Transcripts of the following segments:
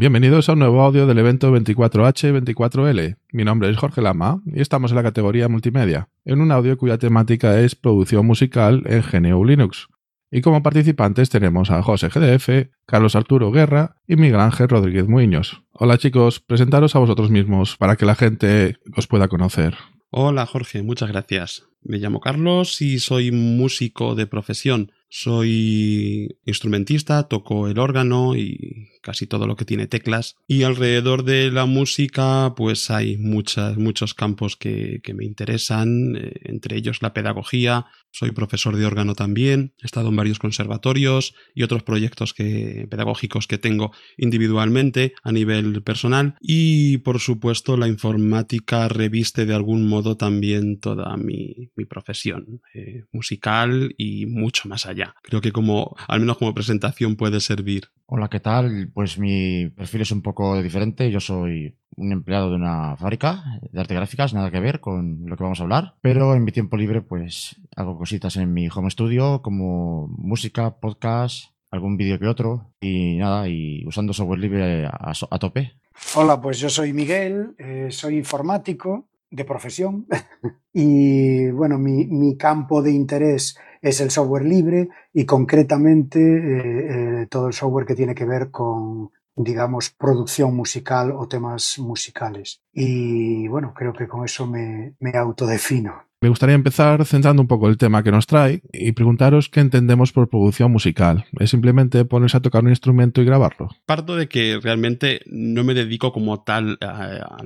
Bienvenidos a un nuevo audio del evento 24H24L. Mi nombre es Jorge Lama y estamos en la categoría multimedia, en un audio cuya temática es producción musical en GNU/Linux. Y como participantes tenemos a José GDF, Carlos Arturo Guerra y Miguel Ángel Rodríguez Muíños. Hola chicos, presentaros a vosotros mismos para que la gente os pueda conocer. Hola Jorge, muchas gracias. Me llamo Carlos y soy músico de profesión. Soy instrumentista, toco el órgano y casi todo lo que tiene teclas. Y alrededor de la música pues hay muchos campos que me interesan, entre ellos la pedagogía. Soy profesor de órgano también, he estado en varios conservatorios y otros proyectos pedagógicos que tengo individualmente a nivel personal. Y por supuesto la informática reviste de algún modo también toda mi profesión musical y mucho más allá. Creo que al menos como presentación puede servir. Hola, ¿qué tal? Pues mi perfil es un poco diferente. Yo soy un empleado de una fábrica de arte gráficas, nada que ver con lo que vamos a hablar. Pero en mi tiempo libre pues hago cositas en mi home studio como música, podcast, algún vídeo que otro y nada, y usando software libre a tope. Hola, pues yo soy Miguel, soy informático de profesión y bueno, mi campo de interés es el software libre y concretamente todo el software que tiene que ver con, digamos, producción musical o temas musicales. Y bueno, creo que con eso me autodefino. Me gustaría empezar centrando un poco el tema que nos trae y preguntaros qué entendemos por producción musical. ¿Es simplemente ponerse a tocar un instrumento y grabarlo? Parto de que realmente no me dedico como tal a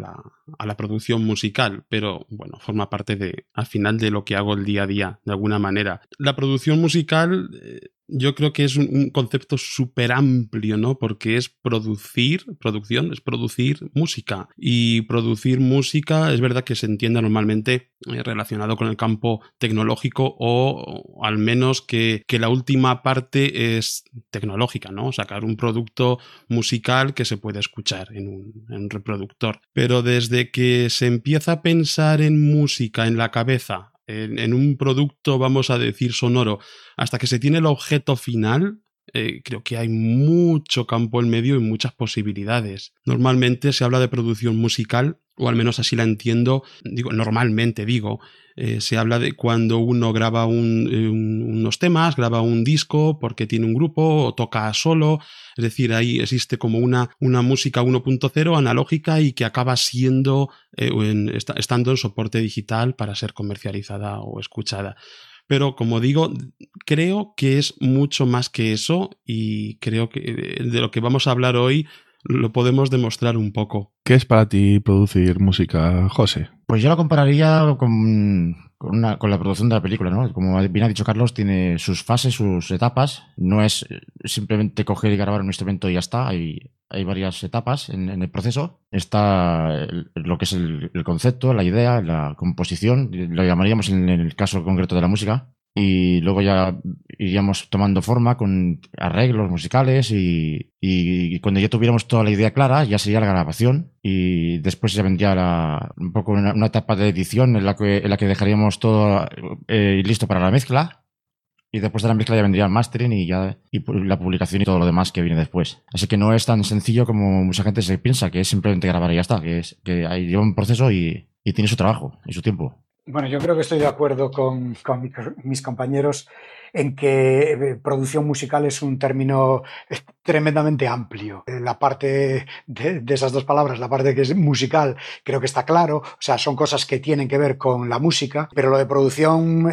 la producción musical, pero bueno, forma parte al final de lo que hago el día a día, de alguna manera. La producción musical yo creo que es un concepto súper amplio, ¿no? Porque es producir música. Y producir música es verdad que se entiende normalmente relacionado con el campo tecnológico o al menos que la última parte es tecnológica, ¿no? Sacar un producto musical que se puede escuchar en un reproductor. Pero desde que se empieza a pensar en música en la cabeza, en un producto, vamos a decir, sonoro, hasta que se tiene el objeto final, creo que hay mucho campo en medio y muchas posibilidades. Normalmente se habla de producción musical, o al menos así la entiendo, se habla de cuando uno graba unos temas, graba un disco porque tiene un grupo o toca solo, es decir, ahí existe como una música 1.0 analógica y que acaba siendo estando en soporte digital para ser comercializada o escuchada. Pero como digo, creo que es mucho más que eso y creo que de lo que vamos a hablar hoy lo podemos demostrar un poco. ¿Qué es para ti producir música, José? Pues yo lo compararía con la producción de la película, ¿no? Como bien ha dicho Carlos, tiene sus fases, sus etapas. No es simplemente coger y grabar un instrumento y ya está. Hay varias etapas en el proceso. Está lo que es el concepto, la idea, la composición, lo llamaríamos en el caso concreto de la música. Y luego ya iríamos tomando forma con arreglos musicales y cuando ya tuviéramos toda la idea clara ya sería la grabación y después ya vendría un poco una etapa de edición en la que dejaríamos todo listo para la mezcla. Y después de la mezcla ya vendría el mastering y la publicación y todo lo demás que viene después. Así que no es tan sencillo como mucha gente se piensa, que es simplemente grabar y ya está, que ahí lleva un proceso y tiene su trabajo y su tiempo. Bueno, yo creo que estoy de acuerdo con mis compañeros en que producción musical es un término tremendamente amplio. La parte de esas dos palabras, la parte que es musical, creo que está claro. O sea, son cosas que tienen que ver con la música, pero lo de producción,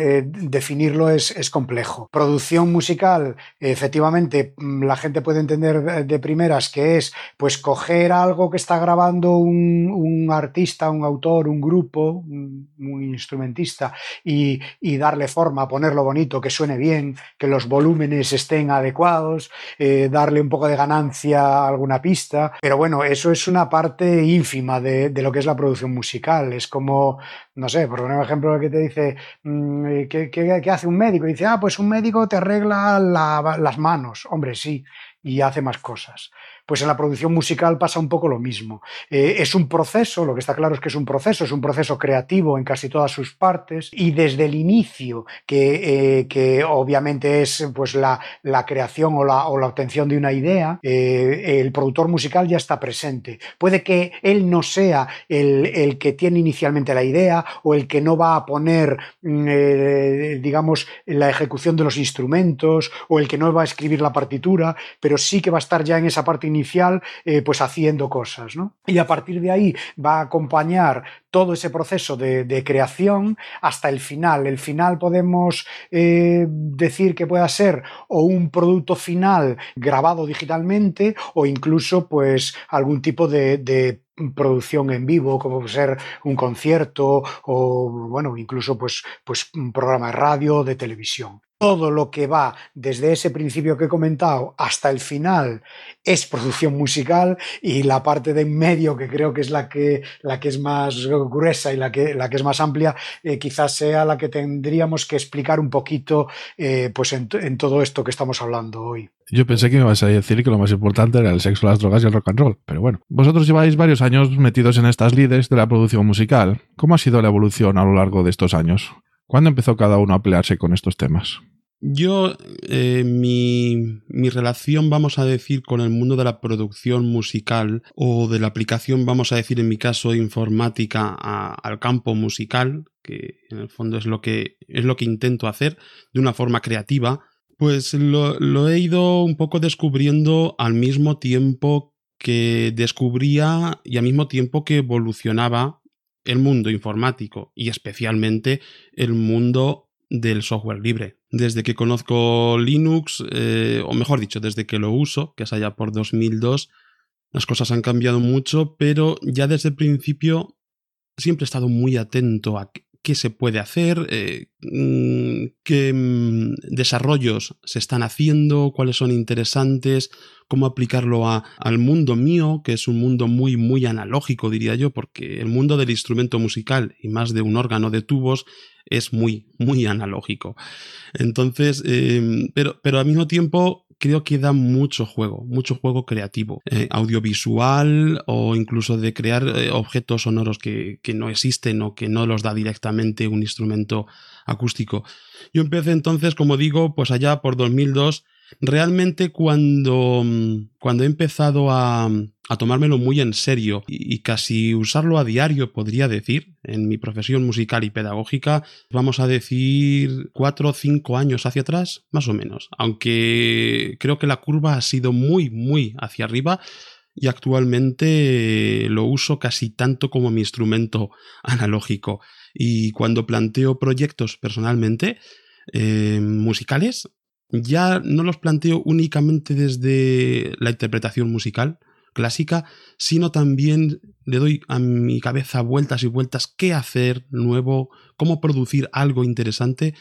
definirlo es complejo. Producción musical, efectivamente, la gente puede entender de primeras que es pues coger algo que está grabando un artista, un autor, un grupo, un instrumentista y darle forma, ponerlo bonito, que suene bien, que los volúmenes estén adecuados, darle un poco de ganancia a alguna pista, pero bueno, eso es una parte ínfima de lo que es la producción musical. Es como, no sé, por poner un ejemplo que te dice, ¿qué hace un médico? Y dice, pues un médico te arregla las manos, hombre, sí, y hace más cosas. Pues en la producción musical pasa un poco lo mismo. Es un proceso, lo que está claro es que es un proceso creativo en casi todas sus partes, y desde el inicio, que obviamente es pues la creación o la obtención de una idea, el productor musical ya está presente. Puede que él no sea el que tiene inicialmente la idea o el que no va a poner, digamos, la ejecución de los instrumentos o el que no va a escribir la partitura, pero sí que va a estar ya en esa parte inicial pues haciendo cosas, ¿no? Y a partir de ahí va a acompañar todo ese proceso de creación hasta el final. El final podemos decir que pueda ser o un producto final grabado digitalmente o incluso pues algún tipo de producción en vivo, como puede ser un concierto o bueno, incluso pues un programa de radio, de televisión. Todo lo que va desde ese principio que he comentado hasta el final es producción musical, y la parte de en medio, que creo que es la que es más gruesa y la que es más amplia, quizás sea la que tendríamos que explicar un poquito pues en todo esto que estamos hablando hoy. Yo pensé que me ibas a decir que lo más importante era el sexo, las drogas y el rock and roll, pero bueno. Vosotros lleváis varios años metidos en estas lides de la producción musical. ¿Cómo ha sido la evolución a lo largo de estos años? ¿Cuándo empezó cada uno a pelearse con estos temas? Yo, mi relación, vamos a decir, con el mundo de la producción musical o de la aplicación, vamos a decir, en mi caso, informática al campo musical, que en el fondo es lo que intento hacer de una forma creativa, pues lo he ido un poco descubriendo al mismo tiempo que descubría y al mismo tiempo que evolucionaba el mundo informático y especialmente el mundo del software libre. Desde que conozco Linux, o mejor dicho, desde que lo uso, que es allá por 2002, las cosas han cambiado mucho, pero ya desde el principio siempre he estado muy atento a qué se puede hacer, qué desarrollos se están haciendo, cuáles son interesantes, cómo aplicarlo al mundo mío, que es un mundo muy, muy analógico, diría yo, porque el mundo del instrumento musical y más de un órgano de tubos es muy, muy analógico. Entonces, pero al mismo tiempo creo que da mucho juego creativo, audiovisual o incluso de crear objetos sonoros que no existen o que no los da directamente un instrumento acústico. Yo empecé entonces, como digo, pues allá por 2002, realmente cuando he empezado a tomármelo muy en serio y casi usarlo a diario, podría decir, en mi profesión musical y pedagógica, vamos a decir 4 o 5 años hacia atrás, más o menos. Aunque creo que la curva ha sido muy, muy hacia arriba y actualmente lo uso casi tanto como mi instrumento analógico. Y cuando planteo proyectos personalmente, musicales, ya no los planteo únicamente desde la interpretación musical clásica, sino también le doy a mi cabeza vueltas y vueltas qué hacer nuevo, cómo producir algo interesante,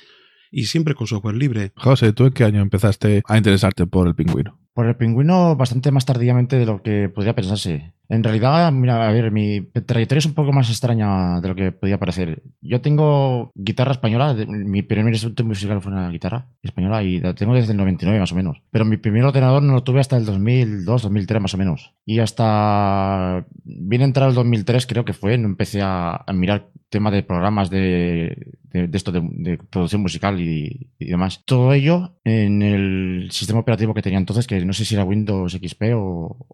y siempre con software libre. José, ¿tú en qué año empezaste a interesarte por el pingüino? Por el pingüino bastante más tardíamente de lo que podría pensarse. En realidad, mira, a ver, mi trayectoria es un poco más extraña de lo que podía parecer. Yo tengo guitarra española, mi primer instrumento musical fue una guitarra española y la tengo desde el 99 más o menos. Pero mi primer ordenador no lo tuve hasta el 2002, 2003 más o menos. Y hasta bien entrado el 2003 creo que fue, no empecé a mirar tema de programas de esto de producción musical y demás. Todo ello en el sistema operativo que tenía entonces, que no sé si era Windows XP o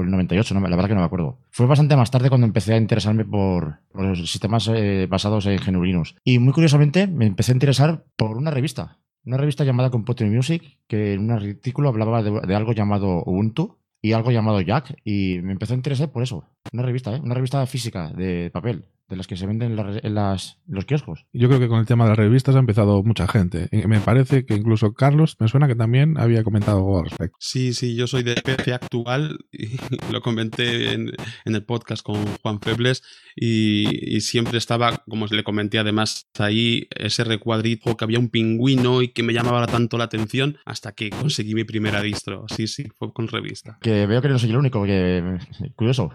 el 98, no, la verdad que no me acuerdo. Fue bastante más tarde cuando empecé a interesarme por los sistemas basados en GNU/Linux. Y muy curiosamente me empecé a interesar por una revista llamada Computer Music, que en un artículo hablaba de algo llamado Ubuntu y algo llamado Jack, y me empezó a interesar por eso. Una revista física de papel, de las que se venden en los kioscos. Yo creo que con el tema de las revistas ha empezado mucha gente. Me parece que incluso Carlos, me suena que también había comentado algo al respecto. Sí, yo soy de PC Actual y lo comenté en el podcast con Juan Febles y siempre estaba, como le comenté además ahí, ese recuadrito que había un pingüino y que me llamaba tanto la atención hasta que conseguí mi primera distro. Sí, fue con revista. Que veo que no soy el único, que curioso.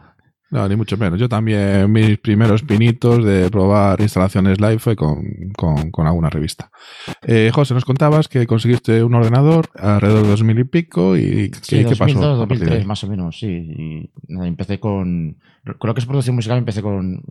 No, ni mucho menos. Yo también, mis primeros pinitos de probar instalaciones live fue con alguna revista. José, nos contabas que conseguiste un ordenador alrededor de 2000 y pico. ¿Y sí, ¿qué 2002, pasó? 2003, más o menos, sí. Y, nada, empecé con lo que es producción musical, empecé con un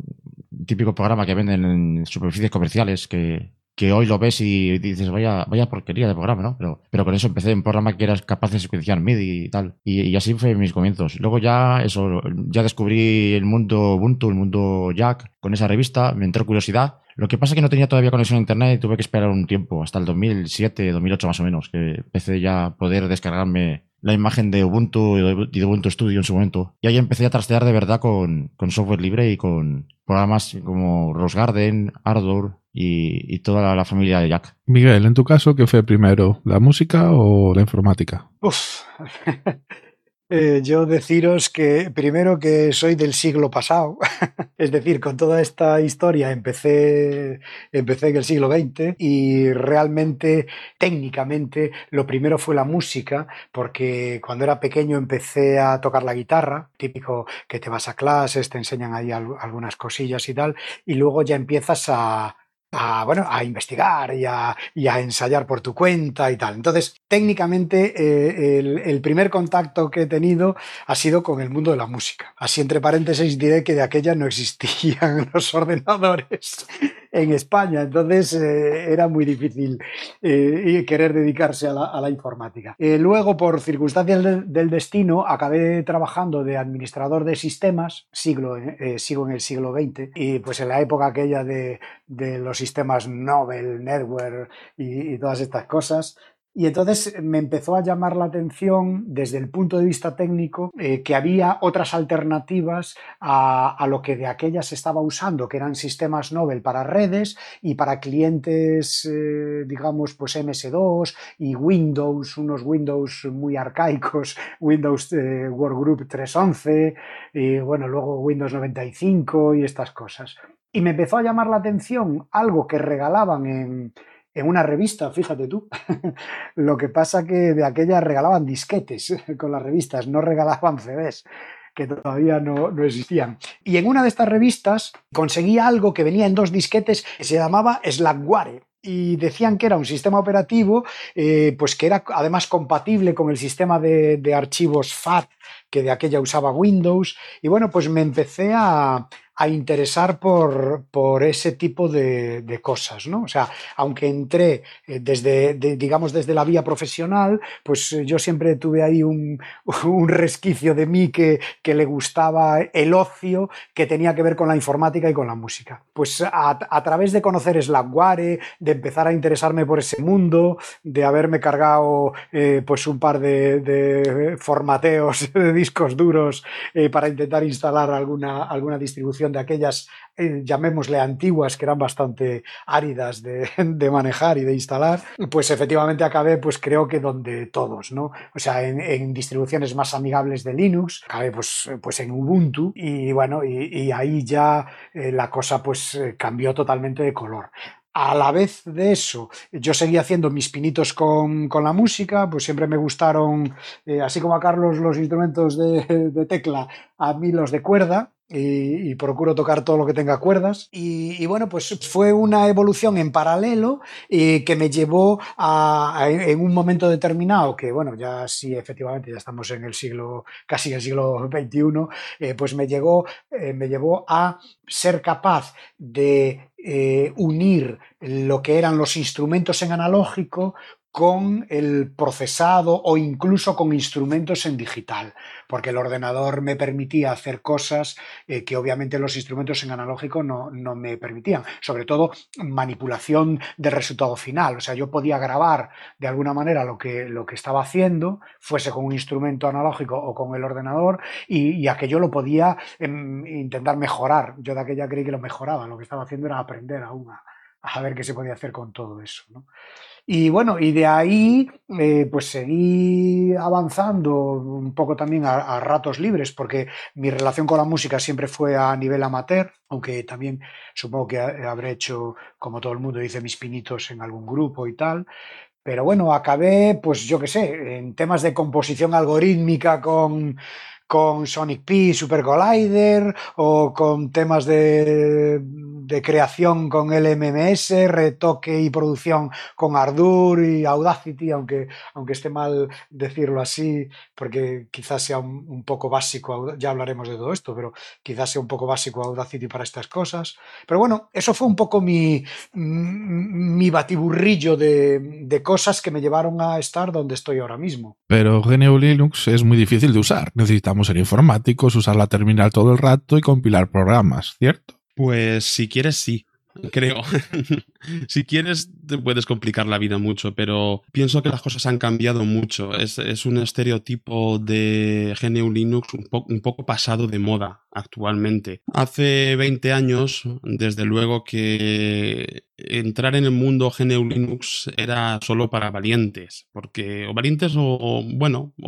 típico programa que venden en superficies comerciales que hoy lo ves y dices, vaya porquería de programa, ¿no? Pero con eso empecé un programa que eras capaz de secuenciar MIDI y tal. Y así fue mis comienzos. Luego ya descubrí el mundo Ubuntu, el mundo Jack. Con esa revista me entró curiosidad. Lo que pasa es que no tenía todavía conexión a internet y tuve que esperar un tiempo, hasta el 2007, 2008 más o menos, que empecé ya a poder descargarme la imagen de Ubuntu y de Ubuntu Studio en su momento. Y ahí empecé a trastear de verdad con software libre y con programas como Rosegarden, Ardour y toda la familia de Jack. Miguel, en tu caso, ¿qué fue primero? ¿La música o la informática? Uf. Yo deciros que primero que soy del siglo pasado, es decir, con toda esta historia empecé en el siglo XX y realmente técnicamente lo primero fue la música, porque cuando era pequeño empecé a tocar la guitarra, típico que te vas a clases, te enseñan ahí algunas cosillas y tal, y luego ya empiezas a investigar y a ensayar por tu cuenta y tal. Entonces, técnicamente, el primer contacto que he tenido ha sido con el mundo de la música. Así, entre paréntesis, diré que de aquella no existían los ordenadores en España, entonces era muy difícil querer dedicarse a la informática. Luego, por circunstancias del destino, acabé trabajando de administrador de sistemas, sigo en el siglo XX, y pues en la época aquella de los sistemas Nobel, NetWare y todas estas cosas. Y entonces me empezó a llamar la atención desde el punto de vista técnico que había otras alternativas a lo que de aquella se estaba usando, que eran sistemas Nobel para redes y para clientes, digamos, pues MS2 y Windows, unos Windows muy arcaicos, Windows Workgroup 3.11, y bueno, luego Windows 95 y estas cosas. Y me empezó a llamar la atención algo que regalaban en una revista, fíjate tú. Lo que pasa que de aquella regalaban disquetes con las revistas, no regalaban CDs, que todavía no existían. Y en una de estas revistas conseguí algo que venía en dos disquetes, que se llamaba Slackware. Y decían que era un sistema operativo, pues que era además compatible con el sistema de archivos FAT que de aquella usaba Windows. Y bueno, pues me empecé a interesar por ese tipo de cosas, ¿no? O sea, aunque entré desde la vía profesional, pues yo siempre tuve ahí un resquicio de mí que le gustaba el ocio que tenía que ver con la informática y con la música. Pues a través de conocer Slackware, de empezar a interesarme por ese mundo, de haberme cargado pues un par de formateos de discos duros para intentar instalar alguna distribución de aquellas, llamémosle antiguas, que eran bastante áridas de manejar y de instalar, pues efectivamente acabé, pues creo que donde todos, ¿no? O sea, en distribuciones más amigables de Linux, acabé pues en Ubuntu y bueno, y ahí ya la cosa pues cambió totalmente de color. A la vez de eso, yo seguía haciendo mis pinitos con la música, pues siempre me gustaron, así como a Carlos los instrumentos de tecla, a mí los de cuerda, y procuro tocar todo lo que tenga cuerdas y bueno, pues fue una evolución en paralelo que me llevó en un momento determinado, que bueno, ya sí, efectivamente ya estamos en el siglo, casi el siglo XXI, pues me llevó a ser capaz de unir lo que eran los instrumentos en analógico con el procesado o incluso con instrumentos en digital, porque el ordenador me permitía hacer cosas que obviamente los instrumentos en analógico no me permitían, sobre todo manipulación del resultado final. O sea, yo podía grabar de alguna manera lo que estaba haciendo, fuese con un instrumento analógico o con el ordenador, y aquello lo podía intentar mejorar. Yo de aquella creí que lo mejoraba, lo que estaba haciendo era aprender aún a ver qué se podía hacer con todo eso, ¿no? Y bueno, y de ahí pues seguí avanzando un poco también a ratos libres, porque mi relación con la música siempre fue a nivel amateur, aunque también supongo que habré hecho, como todo el mundo, hice mis pinitos en algún grupo y tal. Pero bueno, acabé, pues yo qué sé, en temas de composición algorítmica con con Sonic Pi, SuperCollider o con temas de creación con LMMS, retoque y producción con Ardour y Audacity, aunque esté mal decirlo así, porque quizás sea un poco básico, ya hablaremos de todo esto, pero quizás sea un poco básico Audacity para estas cosas. Pero bueno, eso fue un poco mi batiburrillo de cosas que me llevaron a estar donde estoy ahora mismo. Pero GNU/Linux es muy difícil de usar, necesitamos ser informáticos, usar la terminal todo el rato y compilar programas, ¿cierto? Pues si quieres sí, creo. Si quieres te puedes complicar la vida mucho, pero pienso que las cosas han cambiado mucho. Es un estereotipo de GNU Linux un poco pasado de moda actualmente. Hace 20 años, desde luego que entrar en el mundo GNU Linux era solo para valientes, porque o valientes o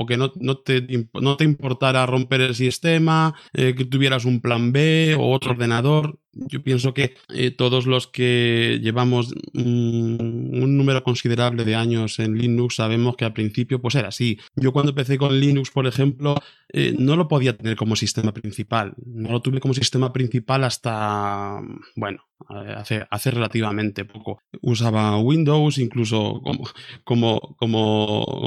que no te importara romper el sistema, que tuvieras un plan B o otro ordenador. Yo pienso que todos los que llevamos un número considerable de años en Linux sabemos que al principio pues era así. Yo cuando empecé con Linux, por ejemplo, no lo podía tener como sistema principal. No lo tuve como sistema principal hasta, bueno, hace relativamente poco. Usaba Windows, incluso como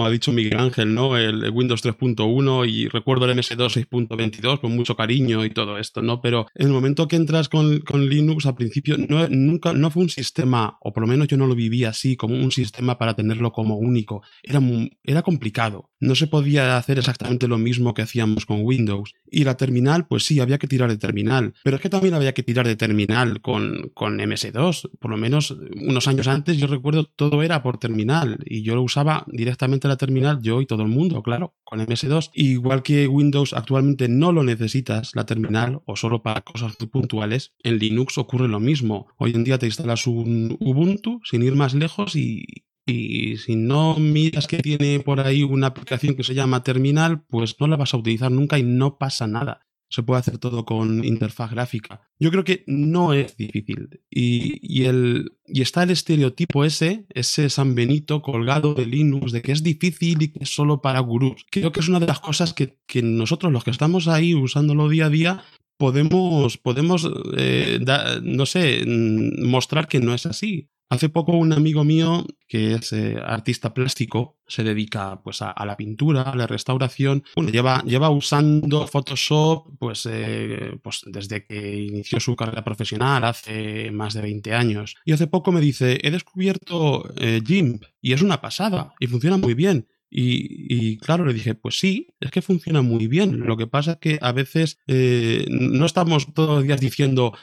ha dicho Miguel Ángel, ¿no? El Windows 3.1, y recuerdo el MS2 6.22 con mucho cariño y todo esto, ¿no? Pero en el momento que entras con Linux, al principio nunca fue un sistema, o por lo menos yo no lo viví así, como un sistema para tenerlo como único. Era complicado. No se podía hacer exactamente lo mismo que hacíamos con Windows. Y la terminal, pues sí, había que tirar de terminal. Pero es que también había que tirar de terminal con MS2. Por lo menos unos años antes, yo recuerdo, todo era por terminal. Y yo lo usaba directamente la terminal, yo y todo el mundo, claro, con MS2. Y igual que Windows actualmente no lo necesitas, la terminal, o solo para cosas muy puntuales, en Linux ocurre lo mismo. Hoy en día te instalas un Ubuntu, sin ir más lejos, y si no miras que tiene por ahí una aplicación que se llama Terminal, pues no la vas a utilizar nunca y no pasa nada. Se puede hacer todo con interfaz gráfica. Yo creo que no es difícil. Y está el estereotipo ese San Benito colgado de Linux, de que es difícil y que es solo para gurús. Creo que es una de las cosas que nosotros, los que estamos ahí usándolo día a día, podemos mostrar que no es así. Hace poco un amigo mío, que es artista plástico, se dedica pues a la pintura, a la restauración. Bueno, lleva usando Photoshop pues desde que inició su carrera profesional hace más de 20 años. Y hace poco me dice, he descubierto GIMP y es una pasada y funciona muy bien. Y claro, le dije, pues sí, es que funciona muy bien. Lo que pasa es que a veces no estamos todos los días diciendo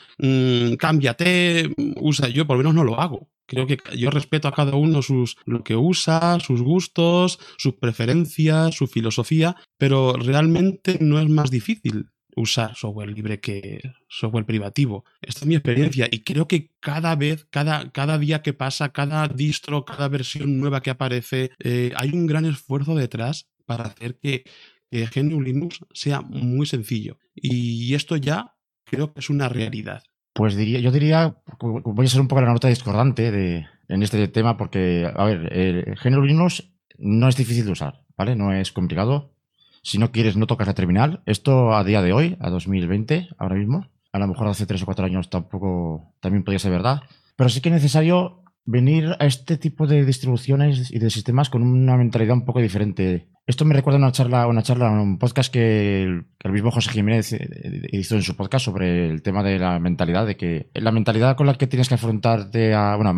cámbiate, usa. Yo por lo menos no lo hago. Creo que yo respeto a cada uno lo que usa, sus gustos, sus preferencias, su filosofía, pero realmente no es más difícil usar software libre que software privativo. Esta es mi experiencia y creo que cada vez, cada día que pasa, cada distro, cada versión nueva que aparece, hay un gran esfuerzo detrás para hacer que GNU Linux sea muy sencillo. Y esto ya creo que es una realidad. Pues yo diría, voy a ser un poco la nota discordante en este tema porque, a ver, GNU Linux no es difícil de usar, ¿vale? No es complicado. Si no quieres, no tocas la terminal. Esto a día de hoy, a 2020, ahora mismo. A lo mejor hace 3 o 4 años tampoco también podría ser verdad. Pero sí que es necesario venir a este tipo de distribuciones y de sistemas con una mentalidad un poco diferente. Esto me recuerda a un podcast que el mismo José Jiménez hizo en su podcast sobre el tema de la mentalidad, de que la mentalidad con la que tienes que afrontarte al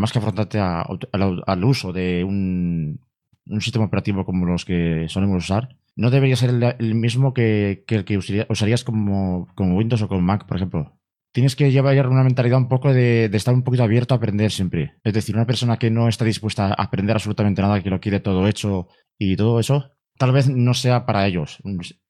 uso de un sistema operativo como los que solemos usar, no debería ser el mismo que el que usarías como Windows o con Mac, por ejemplo. Tienes que llevar una mentalidad un poco de estar un poquito abierto a aprender siempre. Es decir, una persona que no está dispuesta a aprender absolutamente nada, que lo quiere todo hecho y todo eso, tal vez no sea para ellos.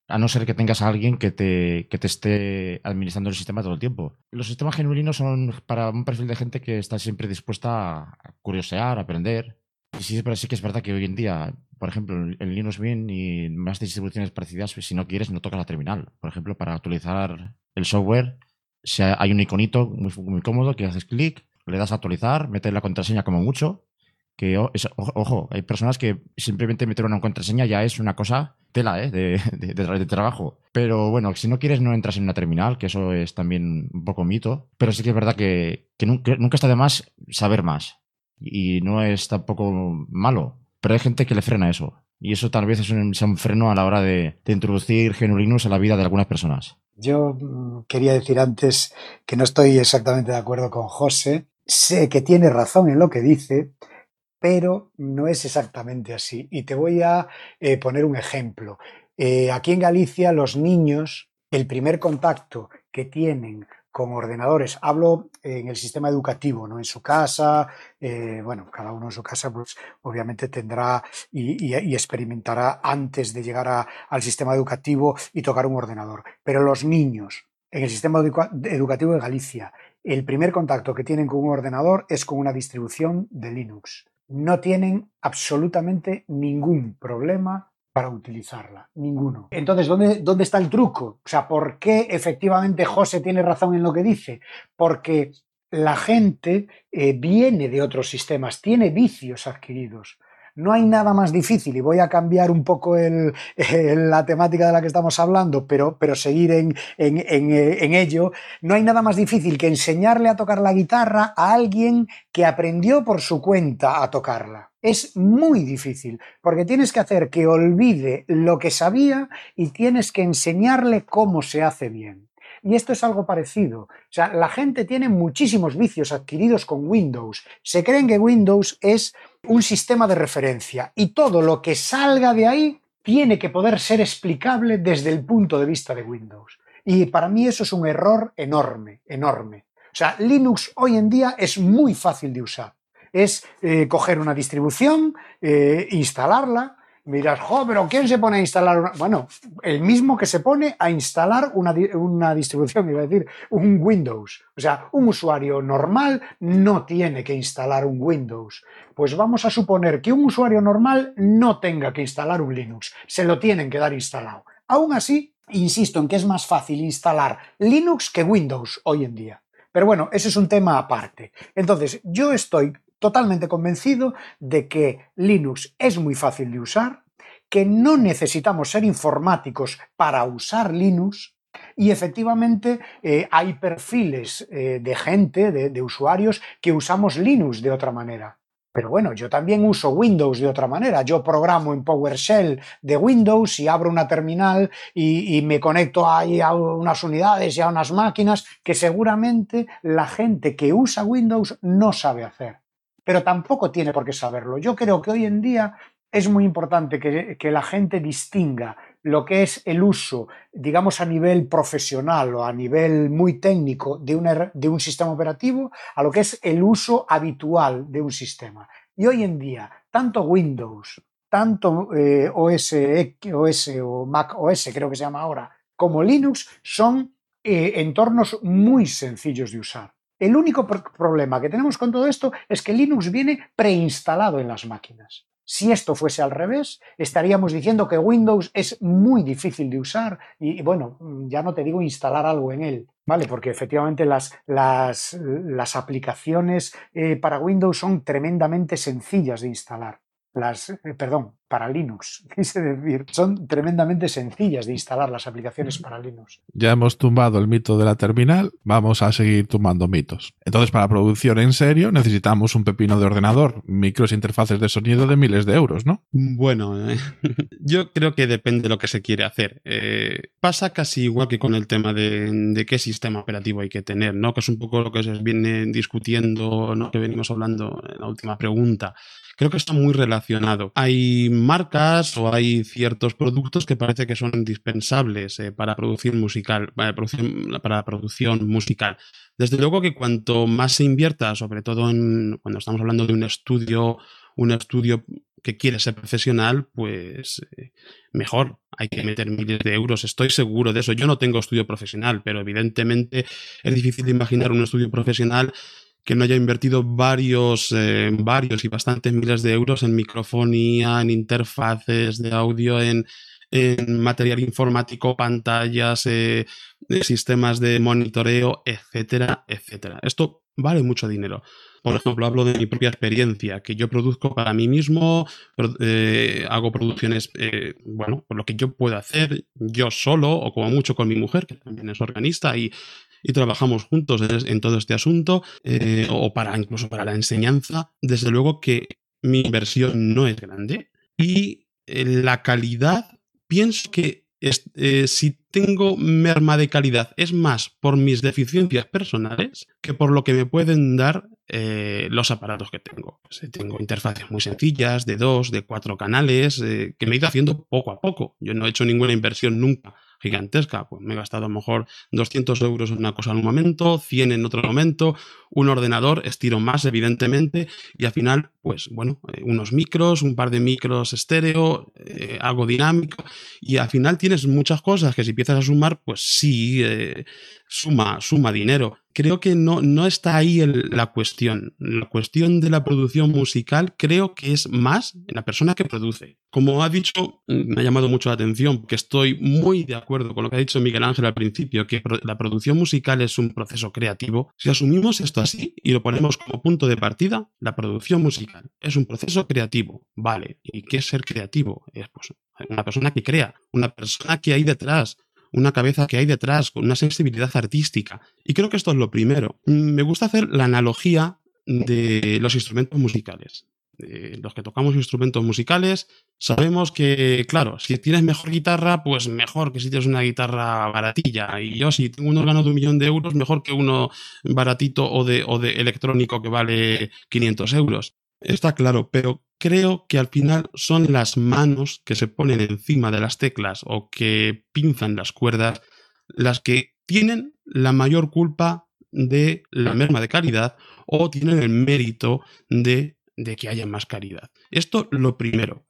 A no ser que tengas a alguien que te esté administrando el sistema todo el tiempo. Los sistemas genuinos son para un perfil de gente que está siempre dispuesta a curiosear, a aprender. Y sí, pero sí que es verdad que hoy en día, por ejemplo, en Linux Mint y más distribuciones parecidas, si no quieres, no tocas la terminal. Por ejemplo, para actualizar el software, si hay un iconito muy, muy cómodo que haces clic, le das a actualizar, metes la contraseña como mucho Que, ojo, hay personas que simplemente meter una contraseña ya es una cosa tela, ¿eh? de trabajo. Pero bueno, si no quieres no entras en una terminal, que eso es también un poco mito. Pero sí que es verdad que nunca está de más saber más. Y no es tampoco malo. Pero hay gente que le frena eso. Y eso tal vez es un freno a la hora de introducir GNU Linux a la vida de algunas personas. Yo quería decir antes que no estoy exactamente de acuerdo con José. Sé que tiene razón en lo que dice, pero no es exactamente así. Y te voy a poner un ejemplo. Aquí en Galicia, los niños, el primer contacto que tienen con ordenadores, hablo en el sistema educativo, no en su casa, bueno, cada uno en su casa pues obviamente tendrá y experimentará antes de llegar al sistema educativo y tocar un ordenador. Pero los niños, en el sistema educativo de Galicia, el primer contacto que tienen con un ordenador es con una distribución de Linux. No tienen absolutamente ningún problema para utilizarla, ninguno. Entonces, ¿dónde está el truco? O sea, ¿por qué efectivamente José tiene razón en lo que dice? Porque la gente viene de otros sistemas, tiene vicios adquiridos. No hay nada más difícil, y voy a cambiar un poco la temática de la que estamos hablando, pero seguir en ello. No hay nada más difícil que enseñarle a tocar la guitarra a alguien que aprendió por su cuenta a tocarla. Es muy difícil, porque tienes que hacer que olvide lo que sabía y tienes que enseñarle cómo se hace bien. Y esto es algo parecido. O sea, la gente tiene muchísimos vicios adquiridos con Windows. Se creen que Windows es un sistema de referencia y todo lo que salga de ahí tiene que poder ser explicable desde el punto de vista de Windows. Y para mí eso es un error enorme, enorme. O sea, Linux hoy en día es muy fácil de usar. Es coger una distribución, instalarla. Miras, pero ¿quién se pone a instalar una...? Bueno, el mismo que se pone a instalar una distribución, iba a decir, un Windows. O sea, un usuario normal no tiene que instalar un Windows. Pues vamos a suponer que un usuario normal no tenga que instalar un Linux. Se lo tienen que dar instalado. Aún así, insisto en que es más fácil instalar Linux que Windows hoy en día. Pero bueno, ese es un tema aparte. Entonces, yo estoy totalmente convencido de que Linux es muy fácil de usar, que no necesitamos ser informáticos para usar Linux y efectivamente hay perfiles de gente, de usuarios, que usamos Linux de otra manera. Pero bueno, yo también uso Windows de otra manera. Yo programo en PowerShell de Windows y abro una terminal y me conecto ahí a unas unidades y a unas máquinas que seguramente la gente que usa Windows no sabe hacer. Pero tampoco tiene por qué saberlo. Yo creo que hoy en día es muy importante que la gente distinga lo que es el uso, digamos, a nivel profesional o a nivel muy técnico de un sistema operativo a lo que es el uso habitual de un sistema. Y hoy en día, tanto Windows, tanto OS o Mac OS, creo que se llama ahora, como Linux, son entornos muy sencillos de usar. El único problema que tenemos con todo esto es que Linux viene preinstalado en las máquinas. Si esto fuese al revés, estaríamos diciendo que Windows es muy difícil de usar y, bueno, ya no te digo instalar algo en él, ¿vale? Porque efectivamente las aplicaciones para Windows son tremendamente sencillas de instalar. Para Linux, quise decir. Son tremendamente sencillas de instalar las aplicaciones para Linux. Ya hemos tumbado el mito de la terminal, vamos a seguir tumbando mitos. Entonces, para producción en serio, necesitamos un pepino de ordenador, micros interfaces de sonido de miles de euros, ¿no? Bueno, yo creo que depende de lo que se quiere hacer. Pasa casi igual que con el tema de qué sistema operativo hay que tener, ¿no? Que es un poco lo que se viene discutiendo, ¿no? Que venimos hablando en la última pregunta. Creo que está muy relacionado. Hay marcas o hay ciertos productos que parece que son indispensables para producción musical. Desde luego que cuanto más se invierta, sobre todo cuando estamos hablando de un estudio que quiere ser profesional, pues mejor. Hay que meter miles de euros, estoy seguro de eso. Yo no tengo estudio profesional, pero evidentemente es difícil imaginar un estudio profesional que no haya invertido varios y bastantes miles de euros en microfonía, en interfaces de audio, en material informático, pantallas, sistemas de monitoreo, etcétera, etcétera. Esto vale mucho dinero. Por ejemplo, hablo de mi propia experiencia, que yo produzco para mí mismo, hago producciones, bueno, por lo que yo pueda hacer yo solo o como mucho con mi mujer, que también es organista y trabajamos juntos en todo este asunto, o para incluso para la enseñanza. Desde luego que mi inversión no es grande y la calidad, pienso que si tengo merma de calidad es más por mis deficiencias personales que por lo que me pueden dar los aparatos que tengo. Tengo interfaces muy sencillas, de 2, de 4 canales, que me he ido haciendo poco a poco. Yo no he hecho ninguna inversión nunca gigantesca, pues me he gastado a lo mejor 200 euros en una cosa en un momento, 100 en otro momento, un ordenador, estiro más evidentemente, y al final, pues bueno, unos micros, un par de micros estéreo, algo dinámico, y al final tienes muchas cosas que si empiezas a sumar, pues sí, suma dinero. Creo que no está ahí la cuestión. La cuestión de la producción musical creo que es más en la persona que produce. Como ha dicho, me ha llamado mucho la atención, porque estoy muy de acuerdo con lo que ha dicho Miguel Ángel al principio, que la producción musical es un proceso creativo. Si asumimos esto así y lo ponemos como punto de partida, la producción musical es un proceso creativo. Vale, ¿y qué es ser creativo? Es pues una persona que crea, una persona que hay detrás, una cabeza que hay detrás, con una sensibilidad artística. Y creo que esto es lo primero. Me gusta hacer la analogía de los instrumentos musicales. Los que tocamos instrumentos musicales sabemos que, claro, si tienes mejor guitarra, pues mejor que si tienes una guitarra baratilla. Y yo, si tengo un órgano de 1.000.000 de euros, mejor que uno baratito o de electrónico que vale 500 euros. Está claro, pero creo que al final son las manos que se ponen encima de las teclas o que pinzan las cuerdas las que tienen la mayor culpa de la merma de calidad o tienen el mérito de que haya más calidad. Esto lo primero.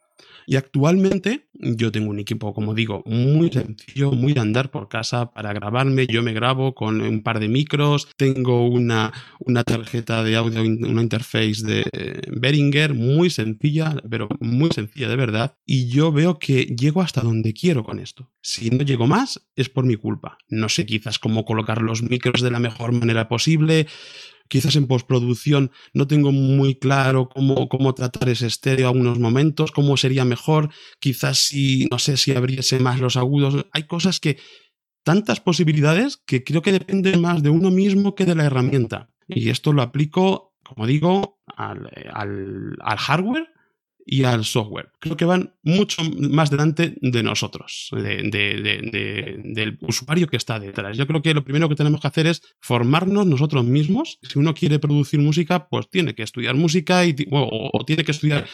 Y actualmente yo tengo un equipo, como digo, muy sencillo, muy de andar por casa para grabarme. Yo me grabo con un par de micros, tengo una tarjeta de audio, una interface de Behringer, muy sencilla, pero muy sencilla de verdad. Y yo veo que llego hasta donde quiero con esto. Si no llego más, es por mi culpa. No sé quizás cómo colocar los micros de la mejor manera posible. Quizás en postproducción no tengo muy claro cómo tratar ese estéreo a unos momentos, cómo sería mejor, quizás si, no sé, si abriese más los agudos. Hay cosas que, tantas posibilidades que creo que depende más de uno mismo que de la herramienta. Y esto lo aplico, como digo, al hardware y al software. Creo que van mucho más delante de nosotros, del usuario que está detrás. Yo creo que lo primero que tenemos que hacer es formarnos nosotros mismos. Si uno quiere producir música, pues tiene que estudiar música o tiene que estudiar...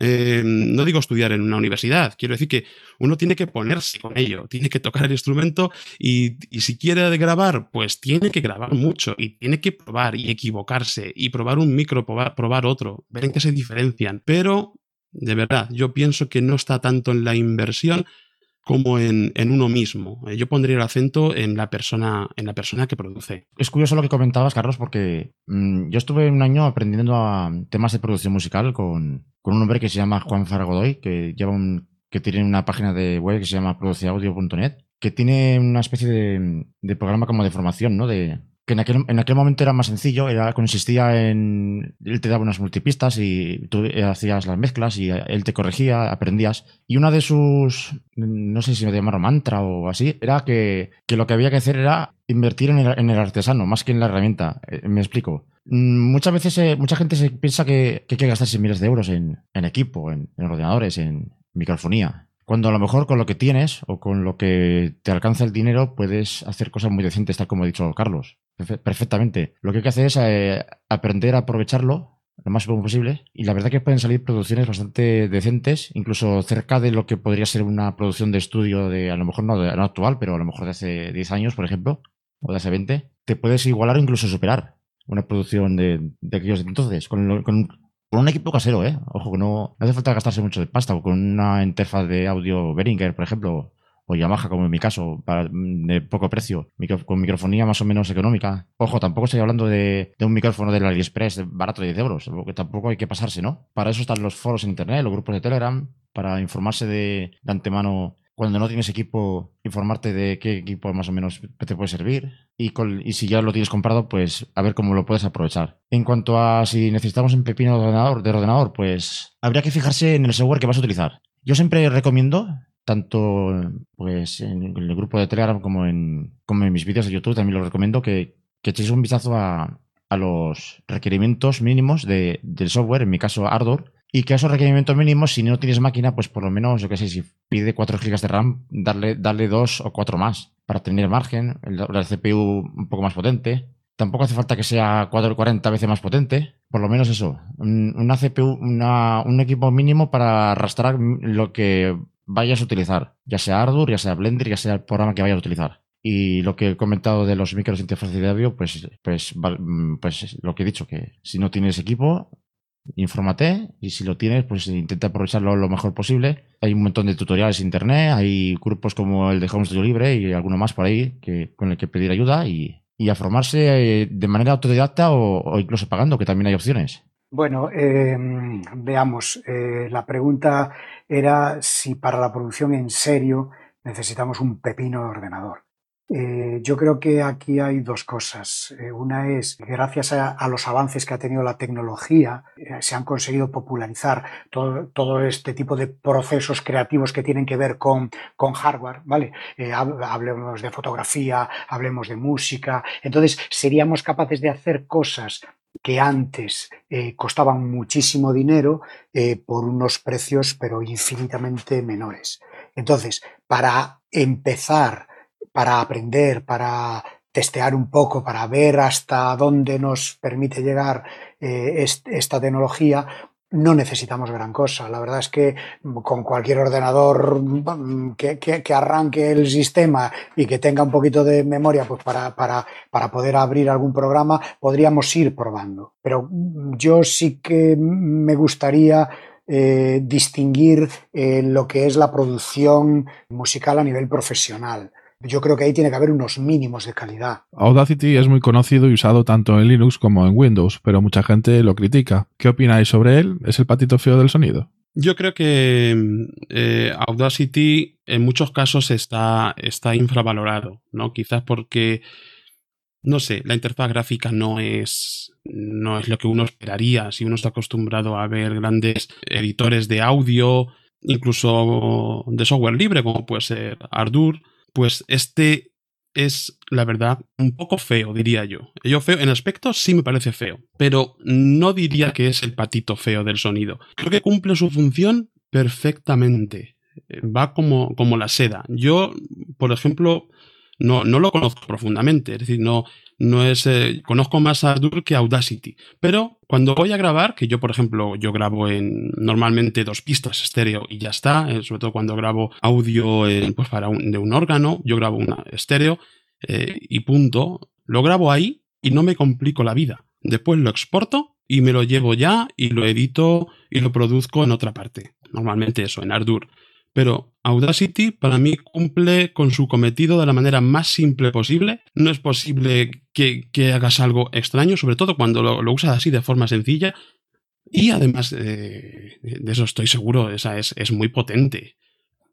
no digo estudiar en una universidad, quiero decir que uno tiene que ponerse con ello, tiene que tocar el instrumento y si quiere grabar, pues tiene que grabar mucho y tiene que probar y equivocarse y probar un micro, probar otro, ver en qué se diferencian. Pero, de verdad, yo pienso que no está tanto en la inversión como en uno mismo. Yo pondría el acento en la persona que produce. Es curioso lo que comentabas, Carlos, porque yo estuve un año aprendiendo a temas de producción musical con un hombre que se llama Juan Zaragodoy, que tiene una página de web que se llama ProduceAudio.net, que tiene una especie de programa como de formación, ¿no? Que en aquel momento era más sencillo, consistía en... Él te daba unas multipistas y tú hacías las mezclas y él te corregía, aprendías. Y una de sus, no sé si lo llamaron mantra o así, era que lo que había que hacer era invertir en el artesano, más que en la herramienta. Me explico. Muchas veces mucha gente se piensa que hay que gastarse miles de euros en equipo, en ordenadores, en microfonía. Cuando a lo mejor con lo que tienes o con lo que te alcanza el dinero puedes hacer cosas muy decentes, tal como ha dicho Carlos, perfectamente. Lo que hay que hacer es aprender a aprovecharlo lo más posible y la verdad que pueden salir producciones bastante decentes, incluso cerca de lo que podría ser una producción de estudio de, a lo mejor no actual, pero a lo mejor de hace 10 años, por ejemplo, o de hace 20, te puedes igualar o incluso superar una producción de aquellos de entonces, con un equipo casero, ¿eh? Ojo, que no hace falta gastarse mucho de pasta, o con una interfaz de audio Behringer, por ejemplo, o Yamaha, como en mi caso, de poco precio, con microfonía más o menos económica. Ojo, tampoco estoy hablando de un micrófono del AliExpress barato de 10 euros, que tampoco hay que pasarse, ¿no? Para eso están los foros en internet, los grupos de Telegram, para informarse de antemano cuando no tienes equipo, informarte de qué equipo más o menos te puede servir y si ya lo tienes comprado, pues a ver cómo lo puedes aprovechar. En cuanto a si necesitamos un pepino de ordenador, pues habría que fijarse en el software que vas a utilizar. Yo siempre recomiendo, tanto pues en el grupo de Telegram como en mis vídeos de YouTube, también lo recomiendo, que echéis un vistazo a los requerimientos mínimos del software, en mi caso Ardour. Y que a esos requerimientos mínimos, si no tienes máquina, pues por lo menos, yo qué sé, si pide 4 GB de RAM, darle 2 o 4 más para tener margen, la CPU un poco más potente. Tampoco hace falta que sea 40 veces más potente, por lo menos eso. Una CPU, un equipo mínimo para arrastrar lo que vayas a utilizar, ya sea Ardour, ya sea Blender, ya sea el programa que vayas a utilizar. Y lo que he comentado de los micros de interfaz de audio, pues lo que he dicho, que si no tienes equipo, infórmate, y si lo tienes, pues intenta aprovecharlo lo mejor posible. Hay un montón de tutoriales en internet, hay grupos como el de Home Studio Libre y alguno más por ahí con el que pedir ayuda y a formarse de manera autodidacta o incluso pagando, que también hay opciones. Bueno, veamos, la pregunta era si para la producción en serio necesitamos un pepino de ordenador. Yo creo que aquí hay dos cosas. Una es, gracias a los avances que ha tenido la tecnología, se han conseguido popularizar todo este tipo de procesos creativos que tienen que ver con hardware, ¿vale? Hablemos de fotografía, hablemos de música. Entonces, seríamos capaces de hacer cosas que antes costaban muchísimo dinero por unos precios pero infinitamente menores. Entonces, para empezar, para aprender, para testear un poco, para ver hasta dónde nos permite llegar esta tecnología, no necesitamos gran cosa. La verdad es que con cualquier ordenador que arranque el sistema y que tenga un poquito de memoria, pues para poder abrir algún programa, podríamos ir probando. Pero yo sí que me gustaría distinguir lo que es la producción musical a nivel profesional. Yo creo que ahí tiene que haber unos mínimos de calidad. Audacity es muy conocido y usado tanto en Linux como en Windows, pero mucha gente lo critica. ¿Qué opináis sobre él? ¿Es el patito feo del sonido? Yo creo que Audacity en muchos casos está infravalorado, ¿no? Quizás porque, no sé, la interfaz gráfica no es lo que uno esperaría. Si uno está acostumbrado a ver grandes editores de audio, incluso de software libre, como puede ser Ardour, pues este es, la verdad, un poco feo, diría yo. Yo feo, en aspecto sí me parece feo, pero no diría que es el patito feo del sonido. Creo que cumple su función perfectamente. Va como la seda. Yo, por ejemplo, no lo conozco profundamente. Es decir, conozco más a Ardour que Audacity. Pero cuando voy a grabar, que yo, por ejemplo, grabo normalmente 2 pistas estéreo y ya está, sobre todo cuando grabo audio pues de un órgano, yo grabo una estéreo y punto. Lo grabo ahí y no me complico la vida. Después lo exporto y me lo llevo ya y lo edito y lo produzco en otra parte. Normalmente eso, en Ardour. Pero Audacity para mí cumple con su cometido de la manera más simple posible. No es posible que hagas algo extraño, sobre todo cuando lo usas así de forma sencilla. Y además, de eso estoy seguro, esa es muy potente.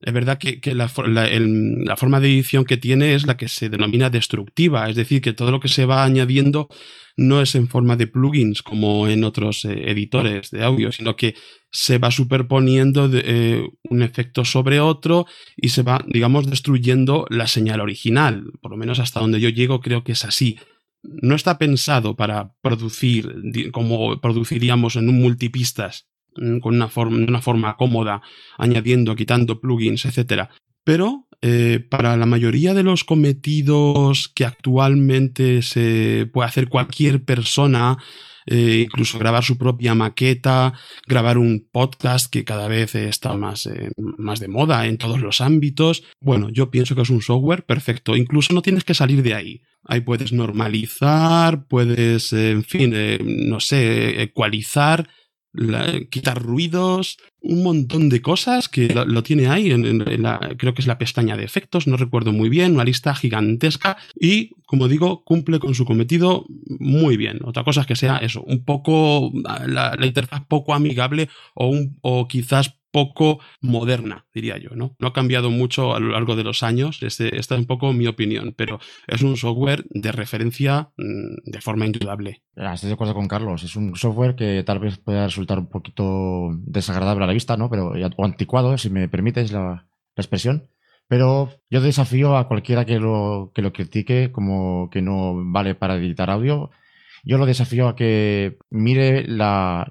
Es verdad que la forma de edición que tiene es la que se denomina destructiva, es decir, que todo lo que se va añadiendo no es en forma de plugins como en otros editores de audio, sino que se va superponiendo un efecto sobre otro y se va, digamos, destruyendo la señal original. Por lo menos hasta donde yo llego creo que es así. No está pensado para producir como produciríamos en un multipistas, con una forma cómoda, añadiendo, quitando plugins, etcétera. Pero para la mayoría de los cometidos que actualmente se puede hacer cualquier persona, incluso grabar su propia maqueta, grabar un podcast que cada vez está más de moda en todos los ámbitos, bueno, yo pienso que es un software perfecto. Incluso no tienes que salir de ahí. Ahí puedes normalizar, puedes, ecualizar, quitar ruidos, un montón de cosas que lo tiene ahí, creo que es la pestaña de efectos, no recuerdo muy bien, una lista gigantesca y, como digo, cumple con su cometido muy bien. Otra cosa es que sea eso, un poco la interfaz poco amigable o quizás poco moderna, diría yo, ¿no? No ha cambiado mucho a lo largo de los años, esta es un poco mi opinión, pero es un software de referencia de forma indudable. Estoy de acuerdo con Carlos, es un software que tal vez pueda resultar un poquito desagradable a la vista, ¿no? Pero, o anticuado, si me permites la expresión. Pero yo desafío a cualquiera que lo critique como que no vale para editar audio. Yo lo desafío a que mire la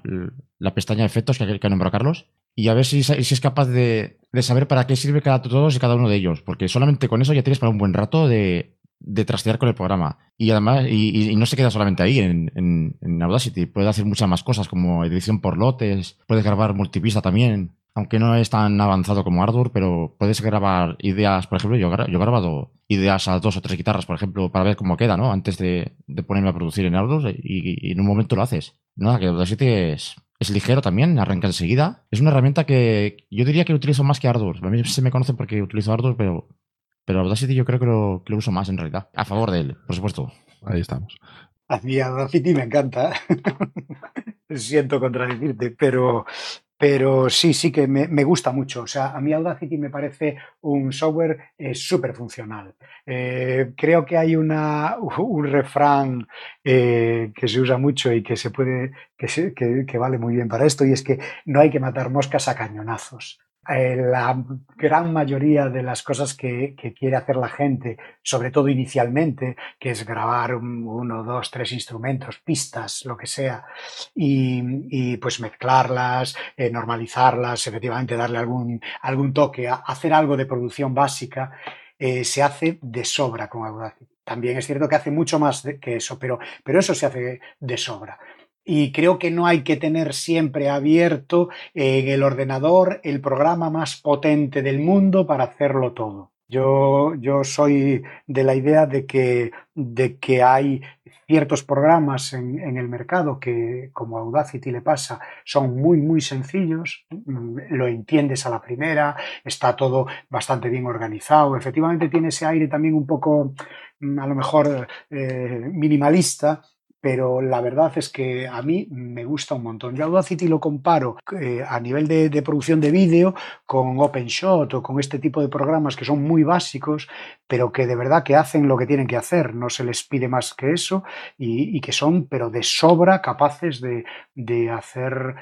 pestaña de efectos que ha nombrado Carlos y a ver si es capaz de saber para qué sirve todos y cada uno de ellos. Porque solamente con eso ya tienes para un buen rato de trastear con el programa. Y además y no se queda solamente ahí en Audacity. Puedes hacer muchas más cosas como edición por lotes, puedes grabar multipista también. Aunque no es tan avanzado como Ardour, pero puedes grabar ideas, por ejemplo, yo he grabado ideas a 2 o 3 guitarras, por ejemplo, para ver cómo queda, ¿no? Antes de ponerme a producir en Ardour y en un momento lo haces. Nada, que Audacity es ligero también, arranca enseguida. Es una herramienta que yo diría que utilizo más que Ardour. A mí se me conoce porque utilizo Ardour, pero Audacity yo creo que lo uso más en realidad. A favor de él, por supuesto. Ahí estamos. A mí Audacity me encanta. Siento contradecirte, pero sí que me gusta mucho. O sea, a mí Audacity me parece un software súper funcional. Creo que hay un refrán que se usa mucho y que se puede que vale muy bien para esto, y es que no hay que matar moscas a cañonazos. La gran mayoría de las cosas que quiere hacer la gente, sobre todo inicialmente, que es grabar 1, 2, 3 instrumentos, pistas, lo que sea, y pues mezclarlas, normalizarlas, efectivamente darle algún toque, hacer algo de producción básica, se hace de sobra con Audacity. También es cierto que hace mucho más que eso, pero eso se hace de sobra. Y creo que no hay que tener siempre abierto en el ordenador el programa más potente del mundo para hacerlo todo. Yo soy de la idea de que hay ciertos programas en el mercado que, como Audacity le pasa, son muy, muy sencillos, lo entiendes a la primera, está todo bastante bien organizado, efectivamente tiene ese aire también un poco, a lo mejor, minimalista, pero la verdad es que a mí me gusta un montón. Yo Audacity lo comparo a nivel de producción de vídeo con OpenShot o con este tipo de programas que son muy básicos, pero que de verdad que hacen lo que tienen que hacer, no se les pide más que eso y que son, pero de sobra, capaces de hacer